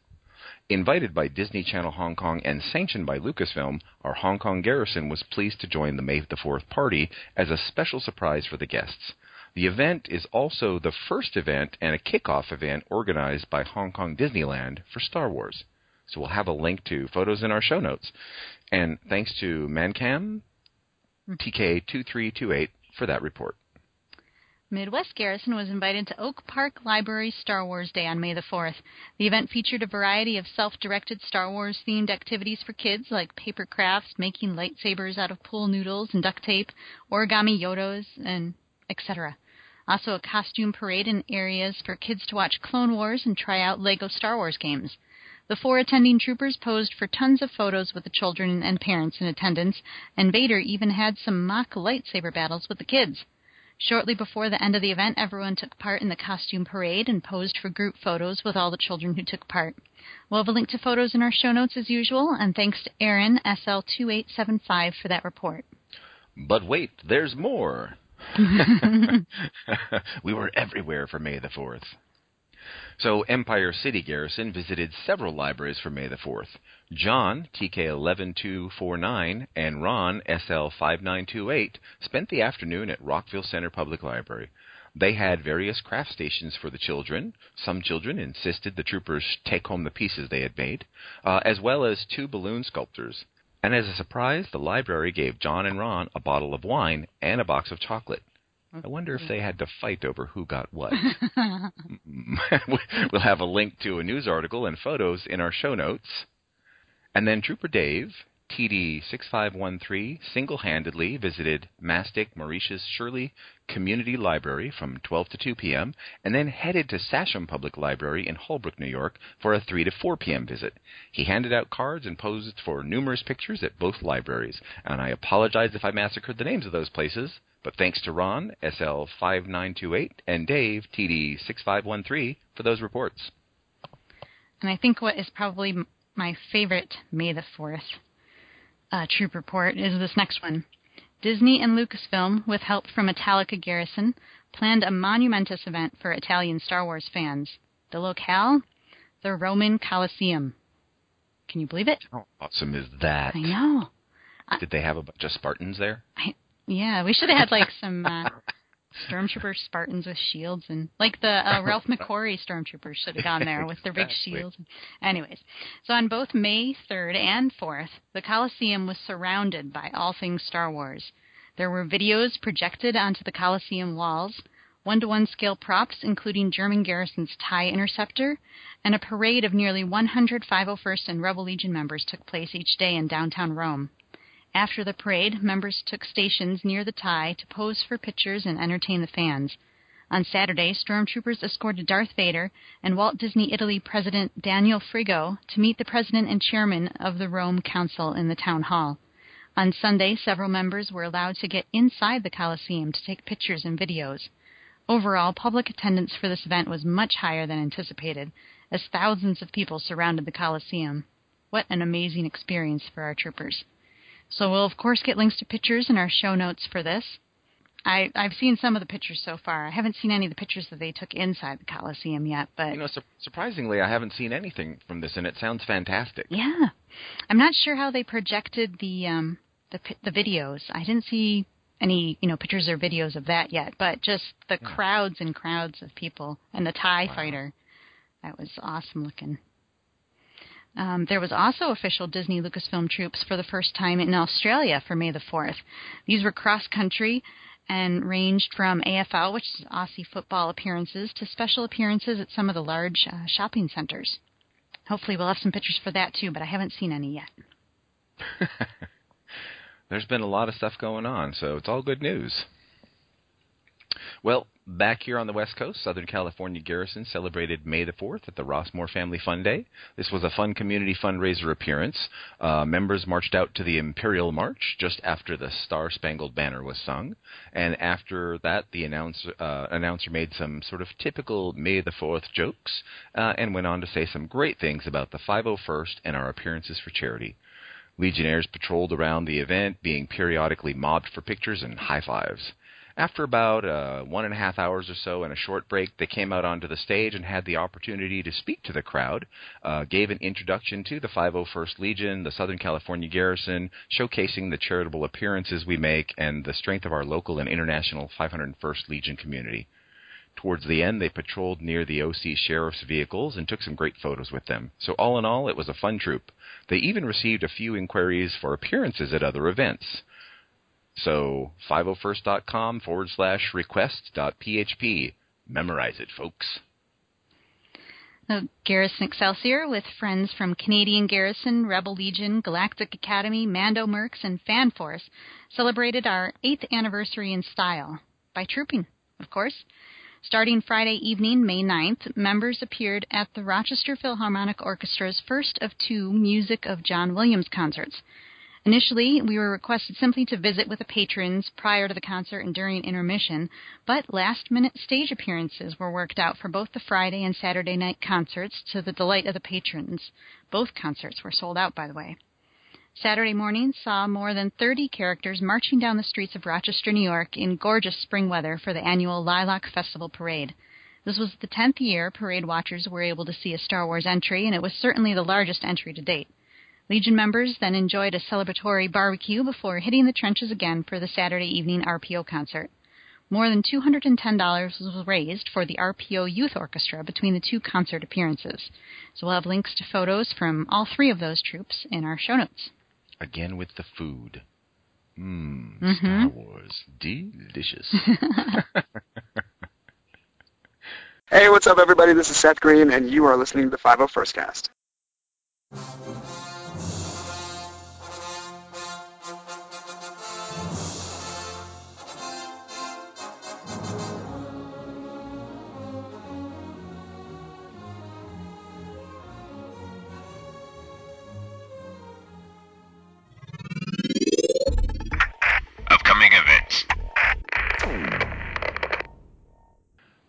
Invited by Disney Channel Hong Kong and sanctioned by Lucasfilm, our Hong Kong garrison was pleased to join the May the fourth party as a special surprise for the guests. The event is also the first event and a kickoff event organized by Hong Kong Disneyland for Star Wars. So we'll have a link to photos in our show notes. And thanks to Mancam T K two three two eight for that report. Midwest Garrison was invited to Oak Park Library's Star Wars Day on May the fourth. The event featured a variety of self-directed Star Wars-themed activities for kids, like paper crafts, making lightsabers out of pool noodles and duct tape, origami Yodas, and et cetera. Also a costume parade and areas for kids to watch Clone Wars and try out Lego Star Wars games. The four attending troopers posed for tons of photos with the children and parents in attendance, and Vader even had some mock lightsaber battles with the kids. Shortly before the end of the event, everyone took part in the costume parade and posed for group photos with all the children who took part. We'll have a link to photos in our show notes as usual, and thanks to Aaron S L two eight seven five for that report. But wait, there's more! We were everywhere for May the fourth. So Empire City Garrison visited several libraries for May the fourth. John, T K one one two four nine, and Ron, S L five nine two eight, spent the afternoon at Rockville Center Public Library. They had various craft stations for the children. Some children insisted the troopers take home the pieces they had made, uh, as well as two balloon sculptors. And as a surprise, the library gave John and Ron a bottle of wine and a box of chocolate. I wonder if they had to fight over who got what. We'll have a link to a news article and photos in our show notes. And then Trooper Dave, T D six five one three, single-handedly visited Mastic Mauritius Shirley Community Library from twelve to two p.m. and then headed to Sachem Public Library in Holbrook, New York for a three to four p.m. visit. He handed out cards and posed for numerous pictures at both libraries, and I apologize if I massacred the names of those places, but thanks to Ron, S L five nine two eight, and Dave, T D six five one three, for those reports. And I think what is probably my favorite May the fourth Uh, troop report is this next one. Disney and Lucasfilm, with help from Italica Garrison, planned a monumentous event for Italian Star Wars fans. The locale? The Roman Colosseum. Can you believe it? How awesome is that? I know. Did they have a bunch of Spartans there? I, yeah, we should have had like some uh, stormtroopers, Spartans with shields, and like the uh, Ralph McQuarrie stormtroopers should have gone there with their big shields. Anyways, so on both May third and fourth, the Coliseum was surrounded by all things Star Wars. There were videos projected onto the Coliseum walls, one to one scale props, including German Garrison's TIE Interceptor, and a parade of nearly one hundred five oh first and Rebel Legion members took place each day in downtown Rome. After the parade, members took stations near the TIE to pose for pictures and entertain the fans. On Saturday, stormtroopers escorted Darth Vader and Walt Disney Italy President Daniel Frigo to meet the president and chairman of the Rome Council in the town hall. On Sunday, several members were allowed to get inside the Coliseum to take pictures and videos. Overall, public attendance for this event was much higher than anticipated, as thousands of people surrounded the Coliseum. What an amazing experience for our troopers. So we'll, of course, get links to pictures in our show notes for this. I, I've seen some of the pictures so far. I haven't seen any of the pictures that they took inside the Coliseum yet. But you know, su- surprisingly, I haven't seen anything from this, and it sounds fantastic. Yeah. I'm not sure how they projected the um, the, the videos. I didn't see any, you know, pictures or videos of that yet, but just the yeah. crowds and crowds of people and the TIE wow. fighter. That was awesome looking. Um, there was also official Disney Lucasfilm troops for the first time in Australia for May the fourth. These were cross-country and ranged from A F L, which is Aussie football appearances, to special appearances at some of the large uh, shopping centers. Hopefully we'll have some pictures for that too, but I haven't seen any yet. There's been a lot of stuff going on, so it's all good news. Well, back here on the West Coast, Southern California Garrison celebrated May the fourth at the Rossmore Family Fun Day. This was a fun community fundraiser appearance. Uh, members marched out to the Imperial March just after the Star Spangled Banner was sung. And after that, the announcer, uh, announcer made some sort of typical May the fourth jokes uh, and went on to say some great things about the five oh first and our appearances for charity. Legionnaires patrolled around the event, being periodically mobbed for pictures and high fives. After about uh, one and a half hours or so and a short break, they came out onto the stage and had the opportunity to speak to the crowd, uh, gave an introduction to the five oh first Legion, the Southern California Garrison, showcasing the charitable appearances we make and the strength of our local and international five oh first Legion community. Towards the end, they patrolled near the O C sheriff's vehicles and took some great photos with them. So all in all, it was a fun troop. They even received a few inquiries for appearances at other events. So five oh first dot com forward slash request dot php. Memorize it, folks. The Garrison Excelsior, with friends from Canadian Garrison, Rebel Legion, Galactic Academy, Mando Mercs, and Fan Force, celebrated our eighth anniversary in style by trooping, of course. Starting Friday evening, May ninth, members appeared at the Rochester Philharmonic Orchestra's first of two Music of John Williams concerts. Initially, we were requested simply to visit with the patrons prior to the concert and during intermission, but last-minute stage appearances were worked out for both the Friday and Saturday night concerts to the delight of the patrons. Both concerts were sold out, by the way. Saturday morning saw more than thirty characters marching down the streets of Rochester, New York, in gorgeous spring weather for the annual Lilac Festival Parade. This was the tenth year parade watchers were able to see a Star Wars entry, and it was certainly the largest entry to date. Legion members then enjoyed a celebratory barbecue before hitting the trenches again for the Saturday evening R P O concert. More than two hundred ten dollars was raised for the R P O Youth Orchestra between the two concert appearances. So we'll have links to photos from all three of those troops in our show notes. Again with the food. Mmm, mm-hmm. Star Wars. Delicious. Hey, what's up, everybody? This is Seth Green, and you are listening to the five oh first Cast.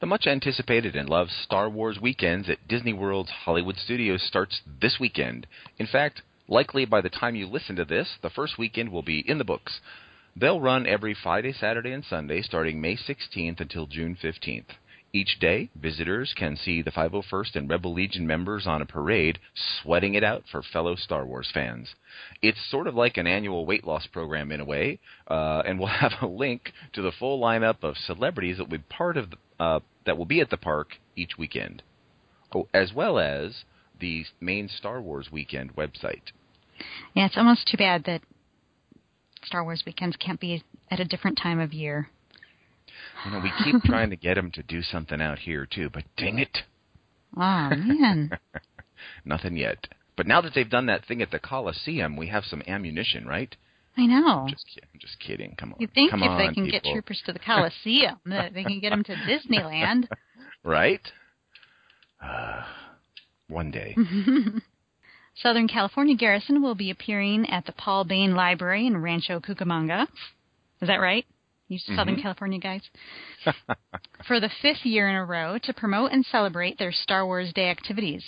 The much-anticipated and loved Star Wars Weekends at Disney World's Hollywood Studios starts this weekend. In fact, likely by the time you listen to this, the first weekend will be in the books. They'll run every Friday, Saturday, and Sunday starting May sixteenth until June fifteenth. Each day, visitors can see the five oh first and Rebel Legion members on a parade sweating it out for fellow Star Wars fans. It's sort of like an annual weight loss program in a way, uh, and we'll have a link to the full lineup of celebrities that will be part of the, uh, that will be at the park each weekend, oh, as well as the main Star Wars Weekend website. Yeah, it's almost too bad that Star Wars Weekends can't be at a different time of year. You know, we keep trying to get him to do something out here, too, but dang it. Oh, man. Nothing yet. But now that they've done that thing at the Coliseum, we have some ammunition, right? I know. I'm just, I'm just kidding. Come on. You think Come if on, they can people. get troopers to the Coliseum, that they can get them to Disneyland. Right? Uh, one day. Southern California Garrison will be appearing at the Paul Bain Library in Rancho Cucamonga. Is that right? You Southern mm-hmm. California guys. For the fifth year in a row to promote and celebrate their Star Wars Day activities.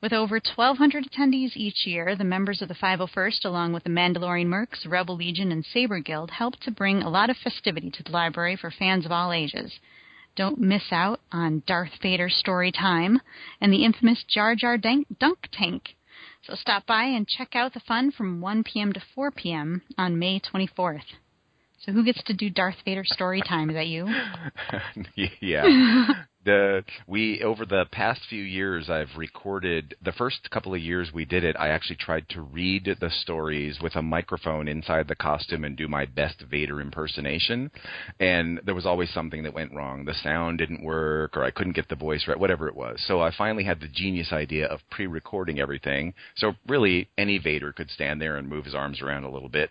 With over twelve hundred attendees each year, the members of the five oh first, along with the Mandalorian Mercs, Rebel Legion, and Saber Guild, help to bring a lot of festivity to the library for fans of all ages. Don't miss out on Darth Vader story time and the infamous Jar Jar Dunk Tank. So stop by and check out the fun from one p.m. to four p.m. on May twenty-fourth. So who gets to do Darth Vader story time? Is that you? Yeah. The, we over the past few years, I've recorded – the first couple of years we did it, I actually tried to read the stories with a microphone inside the costume and do my best Vader impersonation. And there was always something that went wrong. The sound didn't work, or I couldn't get the voice right, whatever it was. So I finally had the genius idea of pre-recording everything. So really any Vader could stand there and move his arms around a little bit,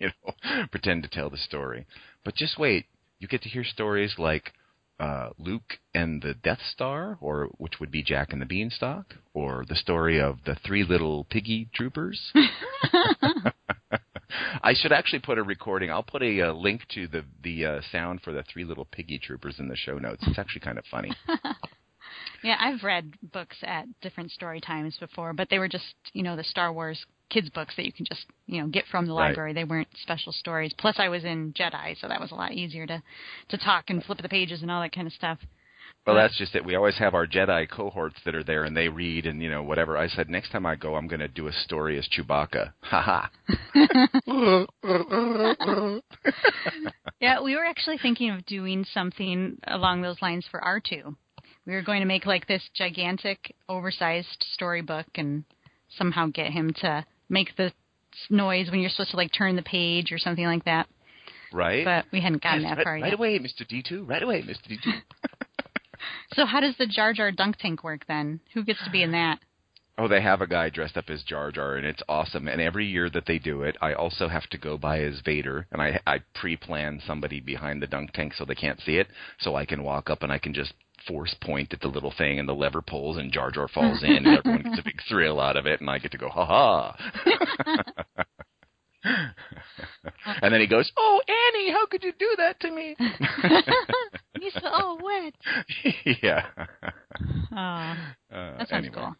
you know, pretend to tell the story. But just wait. You get to hear stories like – Uh, Luke and the Death Star, or which would be Jack and the Beanstalk, or the story of the three little piggy troopers. I should actually put a recording. I'll put a, a link to the, the uh, sound for the three little piggy troopers in the show notes. It's actually kind of funny. Yeah, I've read books at different story times before, but they were just, you know, the Star Wars kids books that you can just, you know, get from the library. Right. They weren't special stories. Plus, I was in Jedi, so that was a lot easier to, to talk and flip the pages and all that kind of stuff. Well, that's just it. We always have our Jedi cohorts that are there, and they read and, you know, whatever. I said, next time I go, I'm going to do a story as Chewbacca. Ha ha. Yeah, we were actually thinking of doing something along those lines for R two. We were going to make, like, this gigantic, oversized storybook and somehow get him to make the noise when you're supposed to, like, turn the page or something like that. Right. But we hadn't gotten yes, that far right, yet. Right away, Mister D two. Right away, Mister D two. So how does the Jar Jar Dunk Tank work, then? Who gets to be in that? Oh, they have a guy dressed up as Jar Jar, and it's awesome. And every year that they do it, I also have to go by as Vader, and I, I pre-plan somebody behind the dunk tank so they can't see it, so I can walk up and I can just force point at the little thing and the lever pulls and Jar Jar falls in and everyone gets a big thrill out of it and I get to go, ha ha. And then he goes, oh, Annie, how could you do that to me? He's so wet. Yeah. Oh, that sounds uh, anyway. cool.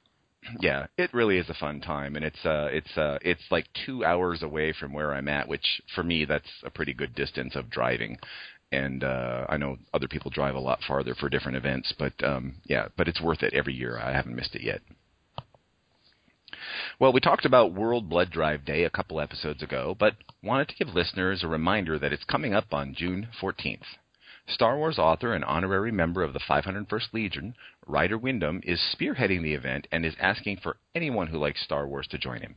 Yeah, it really is a fun time, and it's uh, it's uh, it's like two hours away from where I'm at, which for me that's a pretty good distance of driving. And uh, I know other people drive a lot farther for different events, but um, yeah, but it's worth it every year. I haven't missed it yet. Well, we talked about World Blood Drive Day a couple episodes ago, but wanted to give listeners a reminder that it's coming up on June fourteenth. Star Wars author and honorary member of the five oh first Legion, Ryder Wyndham, is spearheading the event and is asking for anyone who likes Star Wars to join him.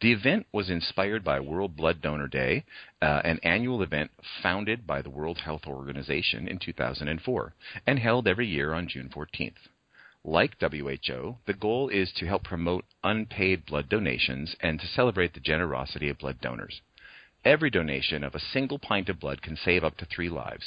The event was inspired by World Blood Donor Day, uh, an annual event founded by the World Health Organization in two thousand four and held every year on June fourteenth. Like W H O, the goal is to help promote unpaid blood donations and to celebrate the generosity of blood donors. Every donation of a single pint of blood can save up to three lives.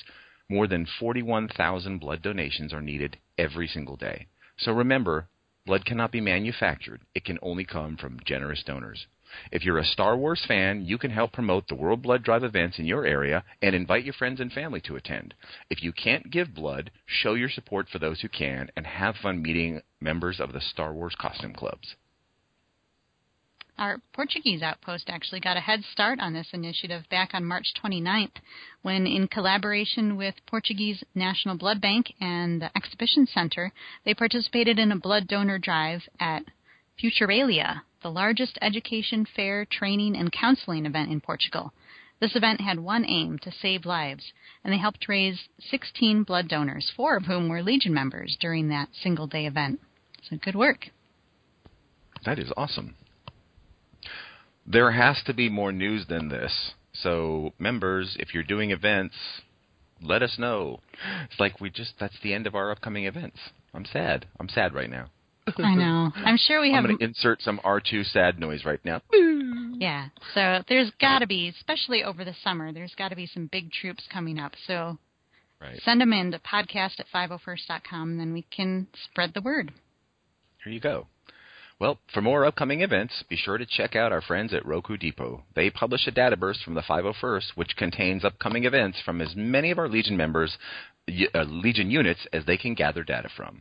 More than forty-one thousand blood donations are needed every single day. So remember, blood cannot be manufactured. It can only come from generous donors. If you're a Star Wars fan, you can help promote the World Blood Drive events in your area and invite your friends and family to attend. If you can't give blood, show your support for those who can and have fun meeting members of the Star Wars costume clubs. our Portuguese outpost actually got a head start on this initiative back on March twenty-ninth when, in collaboration with Portuguese National Blood Bank and the Exhibition Center, they participated in a blood donor drive at Futuralia, the largest education, fair, training, and counseling event in Portugal. This event had one aim, to save lives, and they helped raise sixteen blood donors, four of whom were Legion members during that single-day event. So good work. That is awesome. There has to be more news than this. So, members, if you're doing events, let us know. It's like we just, that's the end of our upcoming events. I'm sad. I'm sad right now. I know. I'm sure we have... I'm going to insert some R two sad noise right now. Yeah. So there's got to be, especially over the summer, there's got to be some big troops coming up. So right. Send them in to podcast at five oh first dot com, and then we can spread the word. Here you go. Well, for more upcoming events, be sure to check out our friends at Roku Depot. They publish a databurst from the five oh first, which contains upcoming events from as many of our Legion members, uh, Legion units, as they can gather data from.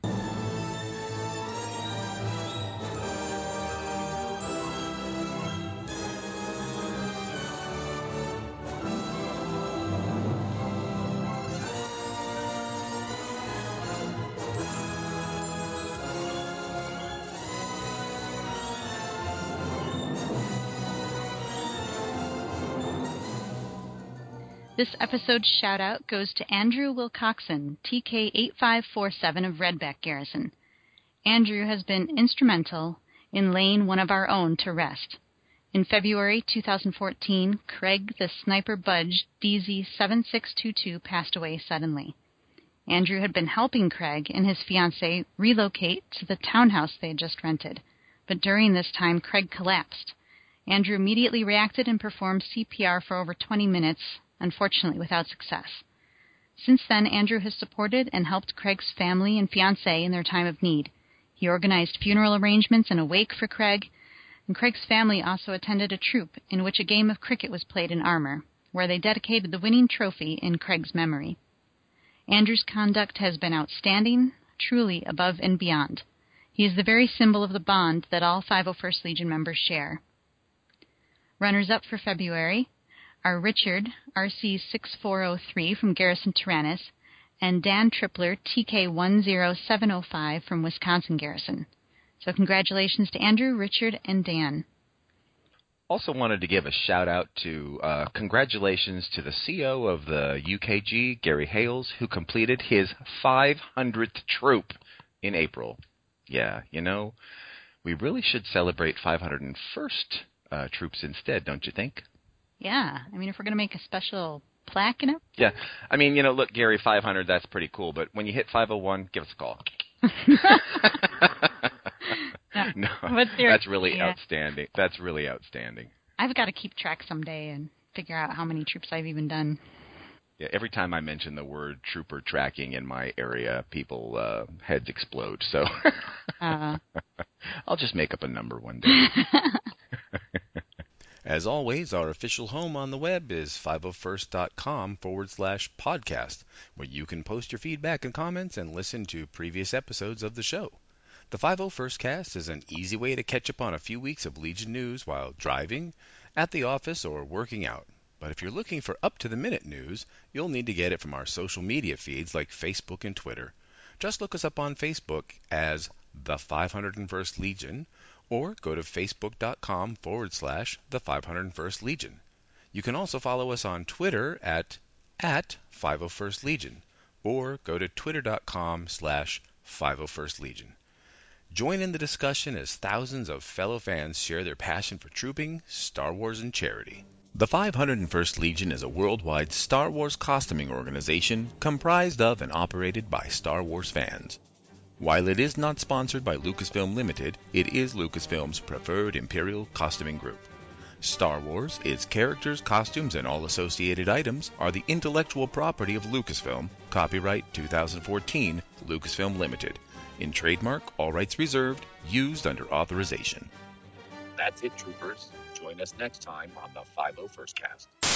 This episode's shout-out goes to Andrew Wilcoxon, T K eight five four seven of Redback Garrison. Andrew has been instrumental in laying one of our own to rest. In February twenty fourteen, Craig the Sniper Budge D Z seven six two two passed away suddenly. Andrew had been helping Craig and his fiancée relocate to the townhouse they had just rented, but during this time, Craig collapsed. Andrew immediately reacted and performed C P R for over twenty minutes, unfortunately without success. Since then, Andrew has supported and helped Craig's family and fiancé in their time of need. He organized funeral arrangements and a wake for Craig, and Craig's family also attended a troop in which a game of cricket was played in armor, where they dedicated the winning trophy in Craig's memory. Andrew's conduct has been outstanding, truly above and beyond. He is the very symbol of the bond that all five oh first Legion members share. Runners-up for February are Richard, R C six four oh three from Garrison Tyrannus, and Dan Tripler, T K one oh seven oh five from Wisconsin Garrison. So congratulations to Andrew, Richard, and Dan. Also wanted to give a shout-out to uh, congratulations to the C O of the U K G, Gary Hales, who completed his five hundredth troop in April. Yeah, you know, we really should celebrate five hundred first uh, troops instead, don't you think? Yeah. I mean, if we're going to make a special plaque, you know? Yeah. I mean, you know, look, Gary, five hundred, that's pretty cool. But when you hit five oh one, give us a call. no, no that's really yeah. outstanding. That's really outstanding. I've got to keep track someday and figure out how many troops I've even done. Yeah. Every time I mention the word trooper tracking in my area, people uh, heads explode. So uh. I'll just make up a number one day. As always, our official home on the web is five oh first dot com forward slash podcast, where you can post your feedback and comments and listen to previous episodes of the show. The five oh first Cast is an easy way to catch up on a few weeks of Legion news while driving, at the office, or working out. But if you're looking for up-to-the-minute news, you'll need to get it from our social media feeds like Facebook and Twitter. Just look us up on Facebook as The five oh first Legion, or go to facebook.com forward slash the five oh first Legion. You can also follow us on Twitter at at five oh first Legion, or go to twitter.com slash 501st Legion. Join in the discussion as thousands of fellow fans share their passion for trooping, Star Wars, and charity. The five oh first Legion is a worldwide Star Wars costuming organization comprised of and operated by Star Wars fans. While it is not sponsored by Lucasfilm Limited, it is Lucasfilm's preferred Imperial costuming group. Star Wars, its characters, costumes, and all associated items are the intellectual property of Lucasfilm, copyright twenty fourteen, Lucasfilm Limited. In trademark, all rights reserved, used under authorization. That's it, troopers. Join us next time on the five oh first Cast.